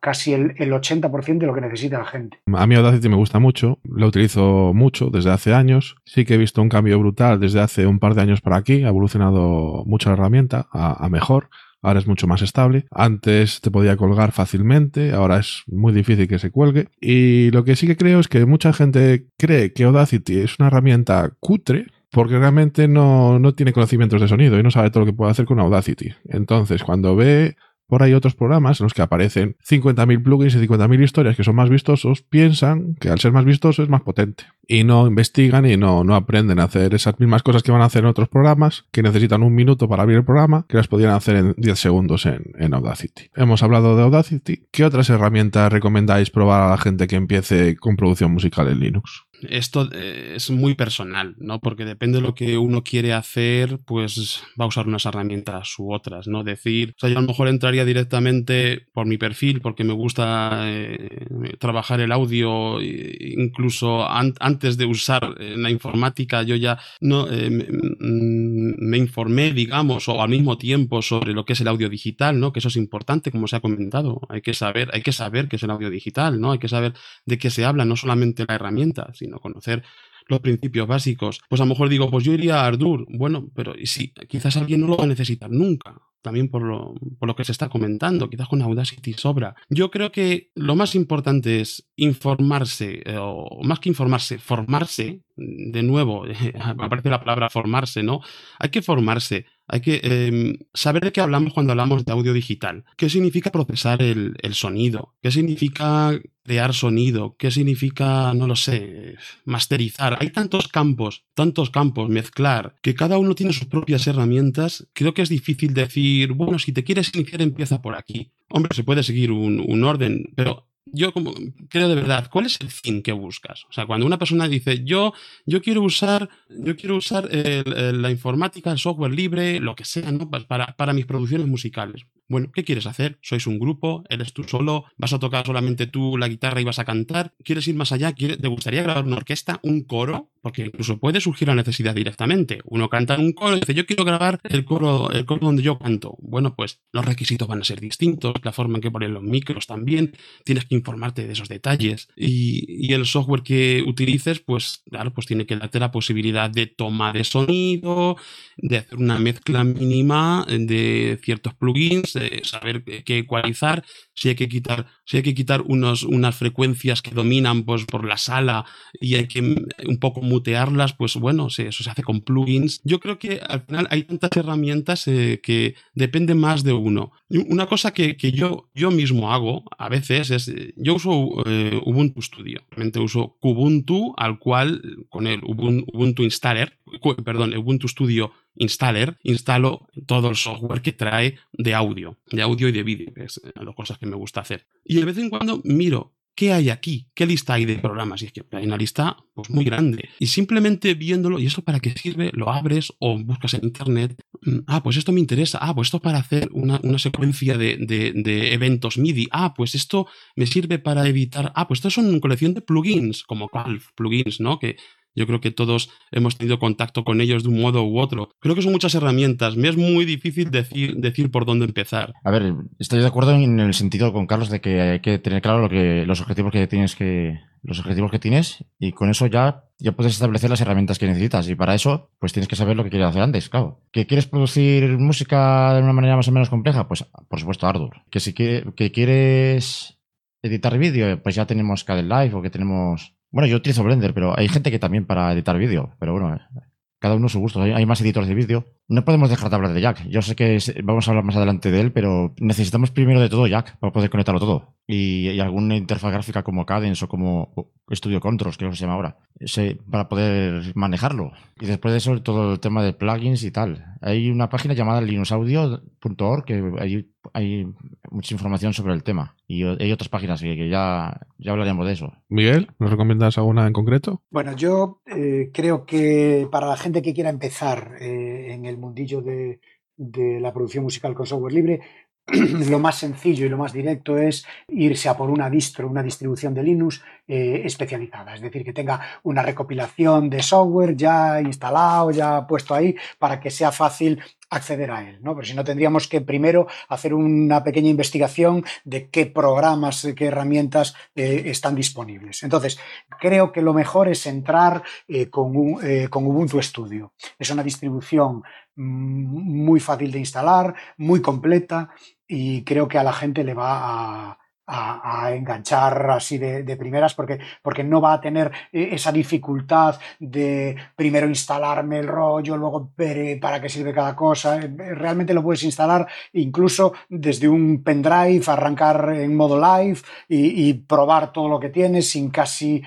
casi el 80% de lo que necesita la gente. A mí Audacity me gusta mucho, lo utilizo mucho desde hace años, sí que he visto un cambio brutal desde hace un par de años para aquí, ha evolucionado mucho la herramienta a mejor, ahora es mucho más estable. Antes te podía colgar fácilmente, ahora es muy difícil que se cuelgue. Y lo que sí que creo es que mucha gente cree que Audacity es una herramienta cutre porque realmente no tiene conocimientos de sonido y no sabe todo lo que puede hacer con Audacity. Entonces, cuando ve por ahí otros programas en los que aparecen 50.000 plugins y 50.000 historias que son más vistosos, piensan que al ser más vistoso es más potente. Y no investigan y no aprenden a hacer esas mismas cosas que van a hacer en otros programas, que necesitan 1 minuto para abrir el programa, que las podrían hacer en 10 segundos en Audacity. Hemos hablado de Audacity. ¿Qué otras herramientas recomendáis probar a la gente que empiece con producción musical en Linux? Esto es muy personal, ¿no? Porque depende de lo que uno quiere hacer, pues va a usar unas herramientas u otras, ¿no? Decir, o sea, yo a lo mejor entraría directamente por mi perfil porque me gusta trabajar el audio, incluso antes de usar la informática yo ya no me informé, digamos, o al mismo tiempo sobre lo que es el audio digital, ¿no? Que eso es importante, como se ha comentado, hay que saber qué es el audio digital, ¿no? Hay que saber de qué se habla, no solamente la herramienta, sino conocer los principios básicos. Pues a lo mejor digo, pues yo iría a Ardour. Bueno, pero sí, quizás alguien no lo va a necesitar nunca. También por lo que se está comentando, quizás con Audacity sobra. Yo creo que lo más importante es informarse, o más que informarse, formarse. De nuevo, aparece la palabra formarse, ¿no? Hay que formarse, hay que saber de qué hablamos cuando hablamos de audio digital. ¿Qué significa procesar el sonido? ¿Qué significa crear sonido? ¿Qué significa, no lo sé, masterizar? Hay tantos campos, mezclar, que cada uno tiene sus propias herramientas. Creo que es difícil decir, bueno, si te quieres iniciar empieza por aquí. Hombre, se puede seguir un orden, pero yo creo de verdad, ¿cuál es el fin que buscas? O sea, cuando una persona dice, yo quiero usar la informática, el software libre, lo que sea, ¿no? Para mis producciones musicales. Bueno, ¿qué quieres hacer? ¿Sois un grupo? ¿Eres tú solo? ¿Vas a tocar solamente tú la guitarra y vas a cantar? ¿Quieres ir más allá? ¿Te gustaría grabar una orquesta? ¿Un coro? Porque incluso puede surgir la necesidad directamente. Uno canta en un coro y dice, yo quiero grabar el coro donde yo canto. Bueno, pues los requisitos van a ser distintos, la forma en que ponen los micros también, tienes que informarte de esos detalles. Y el software que utilices, pues claro, pues tiene que darte la posibilidad de tomar el sonido, de hacer una mezcla mínima de ciertos plugins, de saber qué ecualizar, si hay que quitar unas frecuencias que dominan pues, por la sala y hay que un poco mutearlas, pues bueno, eso se hace con plugins. Yo creo que al final hay tantas herramientas que depende más de uno. Una cosa que yo mismo hago a veces es, yo uso Ubuntu Studio, realmente uso Kubuntu, al cual con el Ubuntu Studio Installer, instalo todo el software que trae de audio y de vídeo, que es las cosas que me gusta hacer. Y de vez en cuando miro, ¿qué hay aquí? ¿Qué lista hay de programas? Y es que hay una lista pues, muy grande. Y simplemente viéndolo, ¿y esto para qué sirve? Lo abres o buscas en internet. Ah, pues esto me interesa. Ah, pues esto es para hacer una secuencia de eventos MIDI. Ah, pues esto me sirve para editar. Ah, pues esto es una colección de plugins, como Calf, plugins, ¿no? Que yo creo que todos hemos tenido contacto con ellos de un modo u otro. Creo que son muchas herramientas. Me es muy difícil decir por dónde empezar. A ver, estoy de acuerdo en el sentido con Carlos de que hay que tener claro los objetivos que tienes y con eso ya puedes establecer las herramientas que necesitas y para eso pues tienes que saber lo que quieres hacer antes, claro. ¿Que quieres producir música de una manera más o menos compleja? Pues por supuesto Ardour. ¿Que que quieres editar vídeo? Pues ya tenemos Kdenlive o que tenemos... Bueno, yo utilizo Blender, pero hay gente que también para editar vídeo, pero bueno, cada uno su gusto, hay más editores de vídeo. No podemos dejar de hablar de Jack, yo sé que vamos a hablar más adelante de él, pero necesitamos primero de todo Jack para poder conectarlo todo y alguna interfaz gráfica como Cadence o como Studio Controls, creo que se llama ahora, para poder manejarlo. Y después de eso todo el tema de plugins y tal. Hay una página llamada linuxaudio.org que hay mucha información sobre el tema y hay otras páginas que ya hablaremos de eso. Miguel, ¿nos recomiendas alguna en concreto? Bueno, yo creo que para la gente que quiera empezar en el mundillo de la producción musical con software libre, lo más sencillo y lo más directo es irse a por una distro, una distribución de Linux especializada, es decir, que tenga una recopilación de software ya instalado, ya puesto ahí, para que sea fácil acceder a él, ¿no? Pero si no, tendríamos que primero hacer una pequeña investigación de qué programas, qué herramientas están disponibles. Entonces, creo que lo mejor es entrar con Ubuntu Studio. Es una distribución muy fácil de instalar, muy completa y creo que a la gente le va a enganchar así de primeras porque no va a tener esa dificultad de primero instalarme el rollo, luego ver para qué sirve cada cosa. Realmente lo puedes instalar incluso desde un pendrive, arrancar en modo live y probar todo lo que tienes sin casi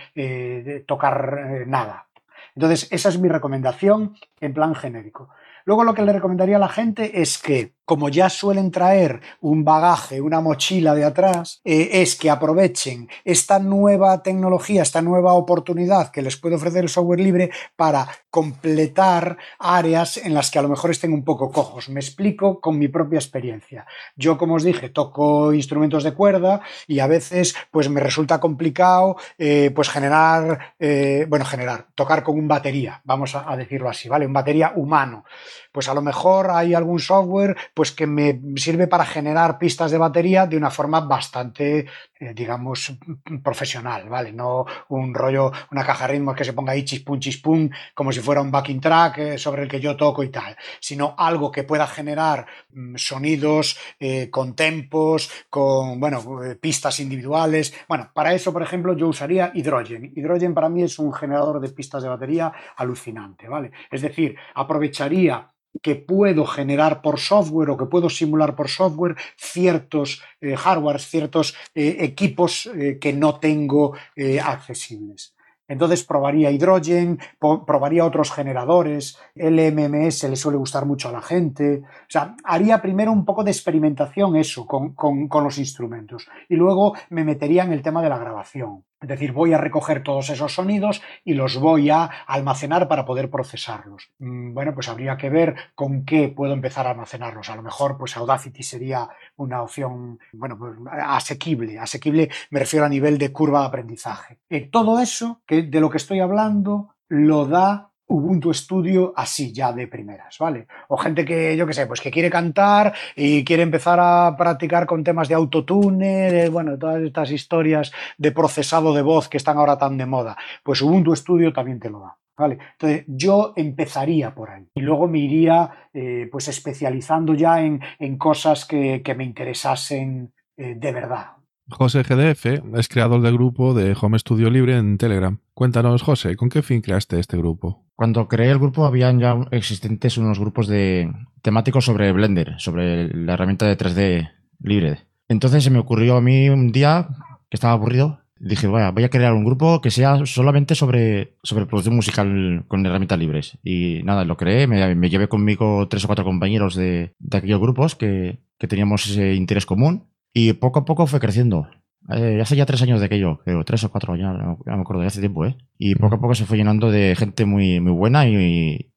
tocar nada. Entonces, esa es mi recomendación en plan genérico. Luego lo que le recomendaría a la gente es que, como ya suelen traer un bagaje, una mochila de atrás, es que aprovechen esta nueva tecnología, esta nueva oportunidad que les puede ofrecer el software libre para completar áreas en las que a lo mejor estén un poco cojos. Me explico con mi propia experiencia. Yo, como os dije, toco instrumentos de cuerda y a veces pues me resulta complicado pues tocar con un batería, vamos a decirlo así, ¿vale? Un batería humano. Pues a lo mejor hay algún software pues que me sirve para generar pistas de batería de una forma bastante, digamos, profesional, ¿vale? No un rollo, una caja de ritmos que se ponga ahí chispum, como si fuera un backing track sobre el que yo toco y tal, sino algo que pueda generar sonidos con tempos, con, pistas individuales. Bueno, para eso, por ejemplo, yo usaría Hydrogen. Hydrogen para mí es un generador de pistas de batería alucinante, ¿vale? Es decir, aprovecharía que puedo generar por software o que puedo simular por software ciertos hardwares, ciertos equipos que no tengo accesibles. Entonces probaría Hydrogen, probaría otros generadores, LMMS le suele gustar mucho a la gente. O sea, haría primero un poco de experimentación eso con los instrumentos y luego me metería en el tema de la grabación. Es decir, voy a recoger todos esos sonidos y los voy a almacenar para poder procesarlos. Bueno, pues habría que ver con qué puedo empezar a almacenarlos. A lo mejor pues Audacity sería una opción, bueno, pues, asequible. Asequible me refiero a nivel de curva de aprendizaje. Todo eso que de lo que estoy hablando lo da Ubuntu Studio así ya de primeras, ¿vale? O gente que, yo qué sé, pues que quiere cantar y quiere empezar a practicar con temas de autotune, de, bueno, todas estas historias de procesado de voz que están ahora tan de moda. Pues Ubuntu Studio también te lo da, ¿vale? Entonces yo empezaría por ahí y luego me iría pues especializando ya en cosas que me interesasen de verdad. José GDF es creador del grupo de Home Studio Libre en Telegram. Cuéntanos, José, ¿con qué fin creaste este grupo? Cuando creé el grupo habían ya existentes unos grupos temáticos sobre Blender, sobre la herramienta de 3D libre. Entonces se me ocurrió a mí un día que estaba aburrido. Dije, voy a crear un grupo que sea solamente sobre producción musical con herramientas libres. Y nada, lo creé, me llevé conmigo 3 o 4 compañeros de aquellos grupos que teníamos ese interés común. Y poco a poco fue creciendo. Hace ya 3 años de aquello, creo, 3 o 4 años, no me acuerdo, ya hace tiempo, ¿eh? Y poco a poco se fue llenando de gente muy, muy buena y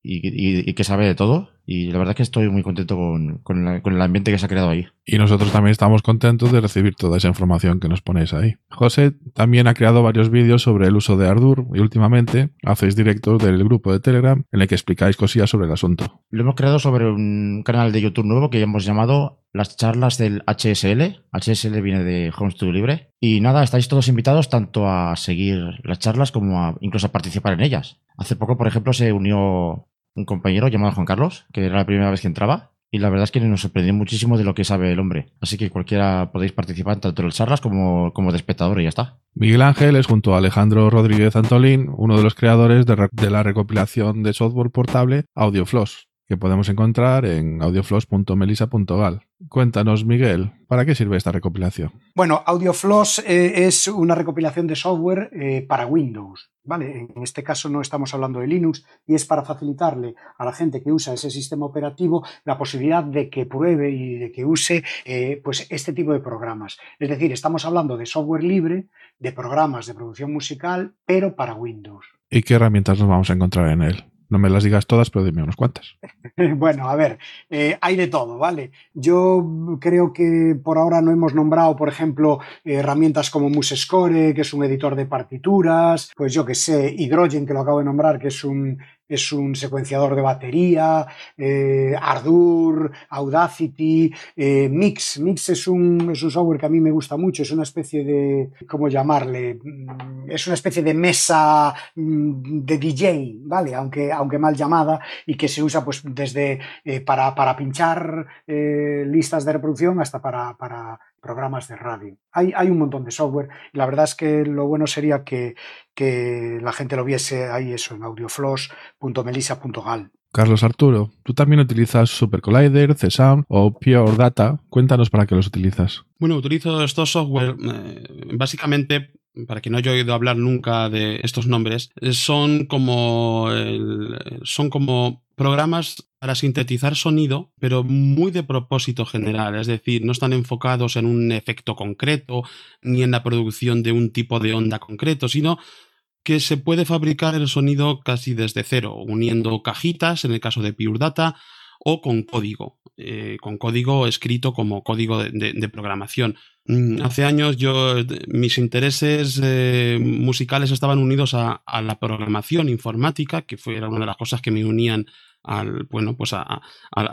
que sabe de todo. Y la verdad es que estoy muy contento con el ambiente que se ha creado ahí. Y nosotros también estamos contentos de recibir toda esa información que nos ponéis ahí. José también ha creado varios vídeos sobre el uso de Ardour y últimamente hacéis directos del grupo de Telegram en el que explicáis cosillas sobre el asunto. Lo hemos creado sobre un canal de YouTube nuevo que hemos llamado Las Charlas del HSL. HSL viene de Home Studio Libre. Y nada, estáis todos invitados tanto a seguir las charlas como incluso a participar en ellas. Hace poco, por ejemplo, se unió un compañero llamado Juan Carlos, que era la primera vez que entraba, y la verdad es que nos sorprendió muchísimo de lo que sabe el hombre. Así que cualquiera podéis participar tanto en las charlas como de espectador y ya está. Miguel Ángel es, junto a Alejandro Rodríguez Antolín, uno de los creadores de la recopilación de software portable Audiofloss, que podemos encontrar en audiofloss.melisa.gal. Cuéntanos, Miguel, ¿para qué sirve esta recopilación? Bueno, Audiofloss es una recopilación de software para Windows, ¿vale? En este caso no estamos hablando de Linux y es para facilitarle a la gente que usa ese sistema operativo la posibilidad de que pruebe y de que use pues este tipo de programas. Es decir, estamos hablando de software libre, de programas de producción musical, pero para Windows. ¿Y qué herramientas nos vamos a encontrar en él? No me las digas todas, pero dime unas cuantas. Bueno, a ver, hay de todo, ¿vale? Yo creo que por ahora no hemos nombrado, por ejemplo, herramientas como MuseScore, que es un editor de partituras, pues yo que sé, Hydrogen, que lo acabo de nombrar, que es un secuenciador de batería, Ardour, Audacity, Mix. Mix es un software que a mí me gusta mucho, es una especie de, ¿cómo llamarle? Es una especie de mesa de DJ, ¿vale? Aunque mal llamada, y que se usa pues desde para pinchar listas de reproducción hasta para programas de radio. Hay un montón de software. La verdad es que lo bueno sería que la gente lo viese ahí eso en audiofloss.melisa.gal. Carlos Arturo, tú también utilizas SuperCollider, CSound o Pure Data. Cuéntanos para qué los utilizas. Bueno, utilizo estos software básicamente, para quien no haya oído hablar nunca de estos nombres, son como programas para sintetizar sonido, pero muy de propósito general, es decir, no están enfocados en un efecto concreto ni en la producción de un tipo de onda concreto, sino que se puede fabricar el sonido casi desde cero, uniendo cajitas, en el caso de Pure Data, o con código escrito como código de programación. Hace años mis intereses musicales estaban unidos a la programación informática, que era una de las cosas que me unían a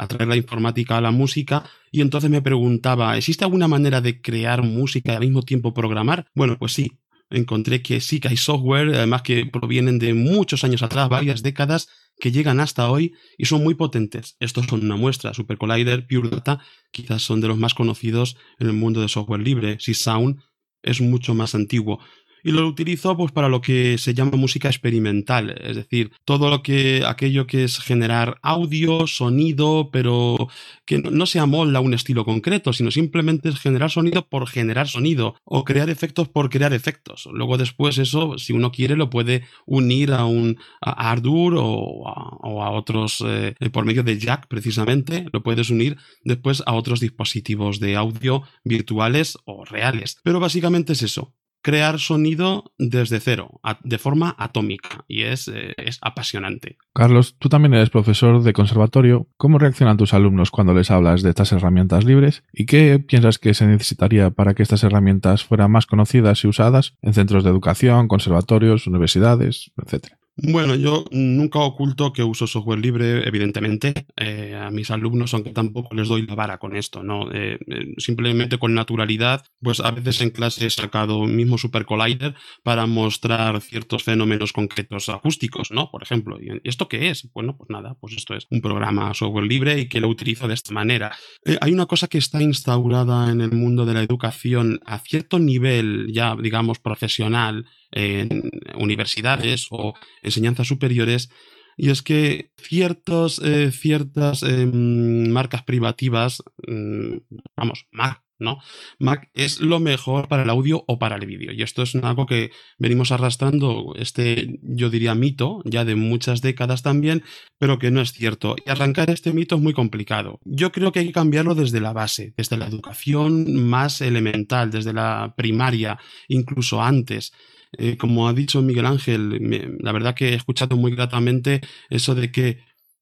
traer la informática a la música, y entonces me preguntaba, ¿existe alguna manera de crear música y al mismo tiempo programar? Bueno, pues sí, encontré que sí que hay software, además que provienen de muchos años atrás, varias décadas, que llegan hasta hoy y son muy potentes. Estos son una muestra. SuperCollider, Pure Data, quizás son de los más conocidos en el mundo de software libre. CSound es mucho más antiguo. Y lo utilizo pues para lo que se llama música experimental, es decir, todo aquello que es generar audio, sonido, pero que no se amolda a un estilo concreto, sino simplemente es generar sonido por generar sonido, o crear efectos por crear efectos. Luego después eso, si uno quiere, lo puede unir a Ardour o a otros, por medio de Jack precisamente, lo puedes unir después a otros dispositivos de audio virtuales o reales. Pero básicamente es eso. crear sonido desde cero, de forma atómica, y es apasionante. Carlos, tú también eres profesor de conservatorio. ¿Cómo reaccionan tus alumnos cuando les hablas de estas herramientas libres? ¿Y qué piensas que se necesitaría para que estas herramientas fueran más conocidas y usadas en centros de educación, conservatorios, universidades, etcétera? Bueno, yo nunca oculto que uso software libre, evidentemente. A mis alumnos, aunque tampoco les doy la vara con esto, ¿no? Simplemente con naturalidad, pues a veces en clase he sacado mismo SuperCollider para mostrar ciertos fenómenos concretos acústicos, ¿no? Por ejemplo, ¿y esto qué es? Bueno, pues nada, pues esto es un programa software libre y que lo utilizo de esta manera. Hay una cosa que está instaurada en el mundo de la educación a cierto nivel ya, digamos, profesional, en universidades o enseñanzas superiores, y es que ciertas marcas privativas, Mac, ¿no? Mac es lo mejor para el audio o para el vídeo, y esto es algo que venimos arrastrando, yo diría mito, ya de muchas décadas también, pero que no es cierto, y arrancar este mito es muy complicado. Yo creo que hay que cambiarlo desde la base, desde la educación más elemental, desde la primaria, incluso antes. Como ha dicho Miguel Ángel, la verdad que he escuchado muy gratamente eso de que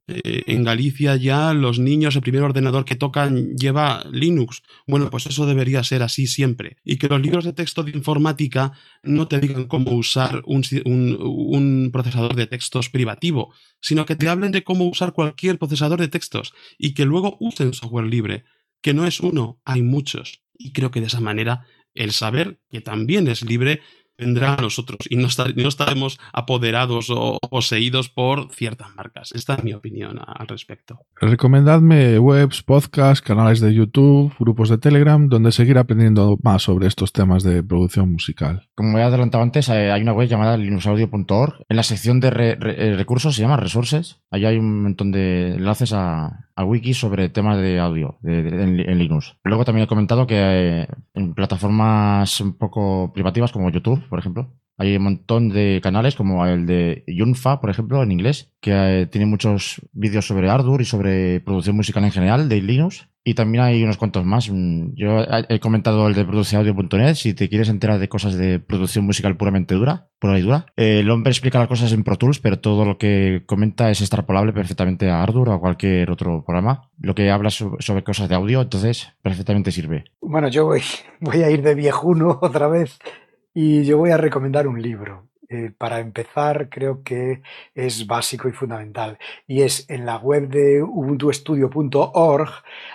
en Galicia ya los niños, el primer ordenador que tocan lleva Linux. Bueno, pues eso debería ser así siempre. Y que los libros de texto de informática no te digan cómo usar un procesador de textos privativo, sino que te hablen de cómo usar cualquier procesador de textos y que luego usen software libre, que no es uno, hay muchos. Y creo que de esa manera el saber que también es libre vendrá a nosotros y no estaremos apoderados o poseídos por ciertas marcas. Esta es mi opinión al respecto. Recomendadme webs, podcasts, canales de YouTube, grupos de Telegram, donde seguir aprendiendo más sobre estos temas de producción musical. Como he adelantado antes, hay una web llamada linuxaudio.org. En la sección de recursos se llama Resources. Allí hay un montón de enlaces a wiki sobre temas de audio en Linux. Luego también he comentado que en plataformas un poco privativas como YouTube, por ejemplo, hay un montón de canales como el de Yunfa, por ejemplo, en inglés, que tiene muchos vídeos sobre Ardour y sobre producción musical en general de Linux. Y también hay unos cuantos más. Yo he comentado el de ProduceAudio.net. Si te quieres enterar de cosas de producción musical puramente dura, pura y dura. El hombre explica las cosas en Pro Tools, pero todo lo que comenta es extrapolable perfectamente a Ardour o a cualquier otro programa. Lo que habla sobre cosas de audio, entonces perfectamente sirve. Bueno, yo voy a ir de viejuno otra vez y yo voy a recomendar un libro. Para empezar, creo que es básico y fundamental, y es en la web de ubuntustudio.org.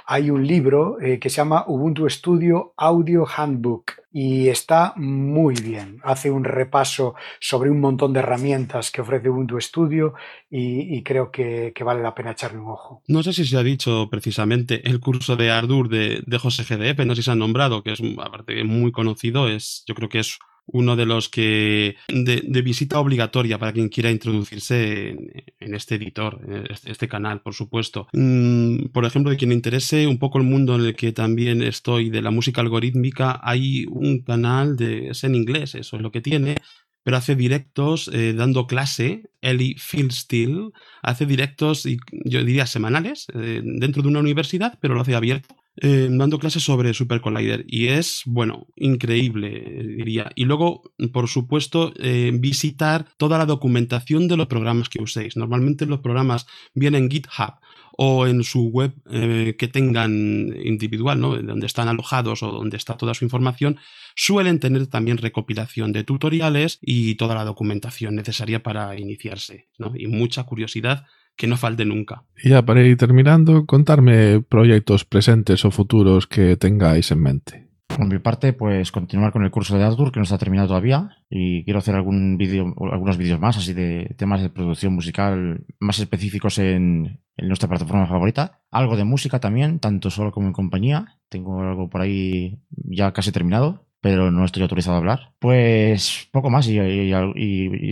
Hay un libro que se llama Ubuntu Studio Audio Handbook y está muy bien. Hace un repaso sobre un montón de herramientas que ofrece Ubuntu Studio y creo que vale la pena echarle un ojo. No sé si se ha dicho precisamente el curso de Ardour de José GDF, no sé si se ha nombrado, que es aparte muy conocido, yo creo que es uno de los que de visita obligatoria para quien quiera introducirse en este editor, en este canal, por supuesto. Por ejemplo, de quien le interese un poco el mundo en el que también estoy, de la música algorítmica, hay un canal, es en inglés, eso es lo que tiene, pero hace directos dando clase. Ellie Fieldsteel hace directos, yo diría semanales, dentro de una universidad, pero lo hace abierto. Dando clases sobre SuperCollider y es, bueno, increíble, diría. Y luego, por supuesto, visitar toda la documentación de los programas que uséis. Normalmente los programas vienen en GitHub o en su web que tengan individual, ¿no? Donde están alojados o donde está toda su información. Suelen tener también recopilación de tutoriales y toda la documentación necesaria para iniciarse, ¿no? Y mucha curiosidad que no falte nunca. Y ya para ir terminando, contarme proyectos presentes o futuros que tengáis en mente. Por mi parte, pues continuar con el curso de Ardour, que no está terminado todavía, y quiero hacer algunos vídeos más, así de temas de producción musical más específicos en nuestra plataforma favorita. Algo de música también, tanto solo como en compañía. Tengo algo por ahí ya casi terminado, pero no estoy autorizado a hablar. Pues poco más y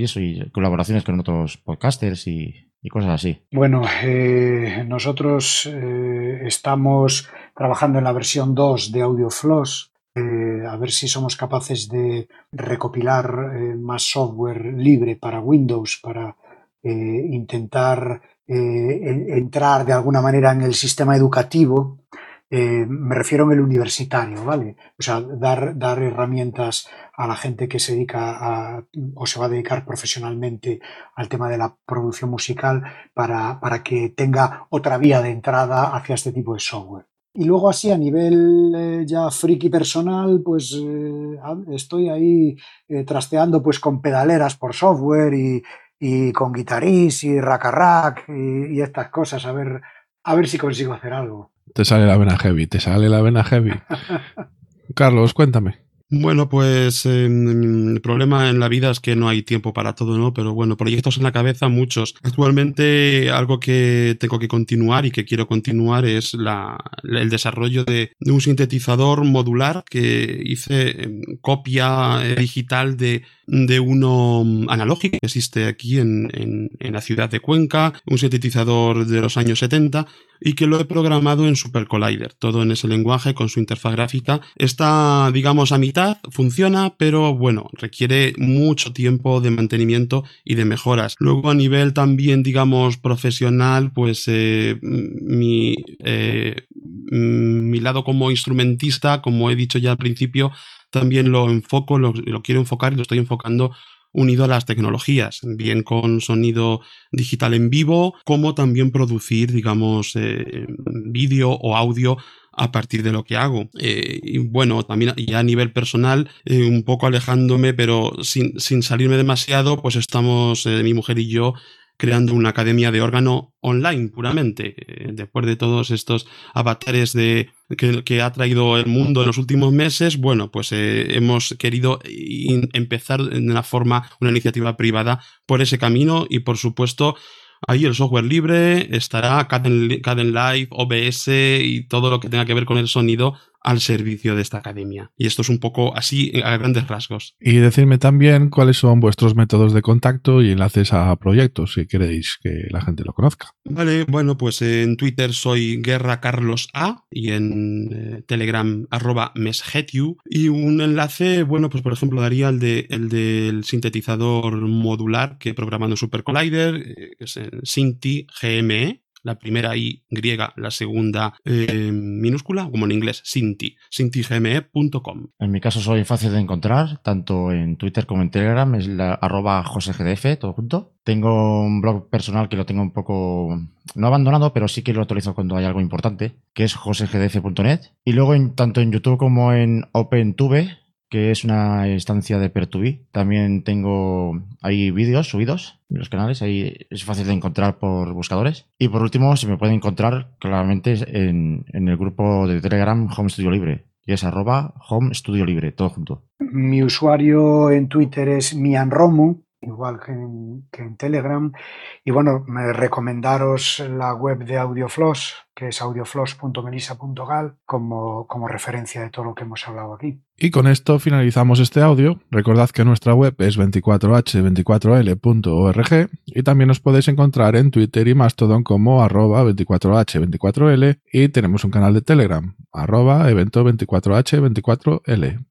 eso, y colaboraciones con otros podcasters y cosas así. Bueno, nosotros estamos trabajando en la versión 2 de AudioFloss, a ver si somos capaces de recopilar más software libre para Windows, para intentar entrar de alguna manera en el sistema educativo Me refiero en el universitario, ¿vale? O sea, dar herramientas a la gente que se dedica o se va a dedicar profesionalmente al tema de la producción musical para que tenga otra vía de entrada hacia este tipo de software. Y luego así a nivel ya friki personal, pues estoy ahí trasteando pues con pedaleras por software y con guitarís y rack-a-rack y estas cosas, a ver si consigo hacer algo. Te sale la vena heavy. Carlos, cuéntame. Bueno, pues el problema en la vida es que no hay tiempo para todo, ¿no? Pero bueno, proyectos en la cabeza muchos. Actualmente algo que tengo que continuar y que quiero continuar es el desarrollo de un sintetizador modular que hice copia digital de uno analógico que existe aquí en la ciudad de Cuenca, un sintetizador de los años 70 y que lo he programado en SuperCollider, todo en ese lenguaje con su interfaz gráfica. Está, digamos, a mitad, funciona, pero bueno, requiere mucho tiempo de mantenimiento y de mejoras. Luego a nivel también, digamos, profesional, pues mi lado como instrumentista, como he dicho ya al principio, también lo enfoco, lo quiero enfocar y lo estoy enfocando unido a las tecnologías, bien con sonido digital en vivo, como también producir, digamos, vídeo o audio a partir de lo que hago. Y bueno, también ya a nivel personal, un poco alejándome, pero sin salirme demasiado, pues estamos mi mujer y yo creando una academia de órgano online puramente, después de todos estos avatares que ha traído el mundo en los últimos meses. Bueno, pues hemos querido empezar de una iniciativa privada por ese camino y por supuesto ahí el software libre estará, Kdenlive, OBS y todo lo que tenga que ver con el sonido al servicio de esta academia. Y esto es un poco así a grandes rasgos. Y decirme también cuáles son vuestros métodos de contacto y enlaces a proyectos, si queréis que la gente lo conozca. Vale, bueno, pues en Twitter soy Guerra Carlos A y en Telegram @mesgetiu. Y un enlace, bueno, pues por ejemplo daría el del sintetizador modular que programando SuperCollider, que es el Synti GME. La primera I griega, la segunda minúscula, como en inglés, syntigme.com. En mi caso soy fácil de encontrar, tanto en Twitter como en Telegram, es la @JoseGDF, todo junto. Tengo un blog personal que lo tengo un poco, no abandonado, pero sí que lo actualizo cuando hay algo importante, que es josegdf.net. Y luego tanto en YouTube como en OpenTube, que es una instancia de Peer2B. También tengo ahí vídeos subidos en los canales, ahí es fácil de encontrar por buscadores. Y por último, se me puede encontrar claramente en el grupo de Telegram Home Studio Libre, que es @Home Studio Libre, todo junto. Mi usuario en Twitter es mianromu, igual que en Telegram. Y bueno, recomendaros la web de Audiofloss, que es audiofloss.melisa.gal, como referencia de todo lo que hemos hablado aquí. Y con esto finalizamos este audio. Recordad que nuestra web es 24h24l.org y también os podéis encontrar en Twitter y Mastodon como @24h24l y tenemos un canal de Telegram @evento24h24l.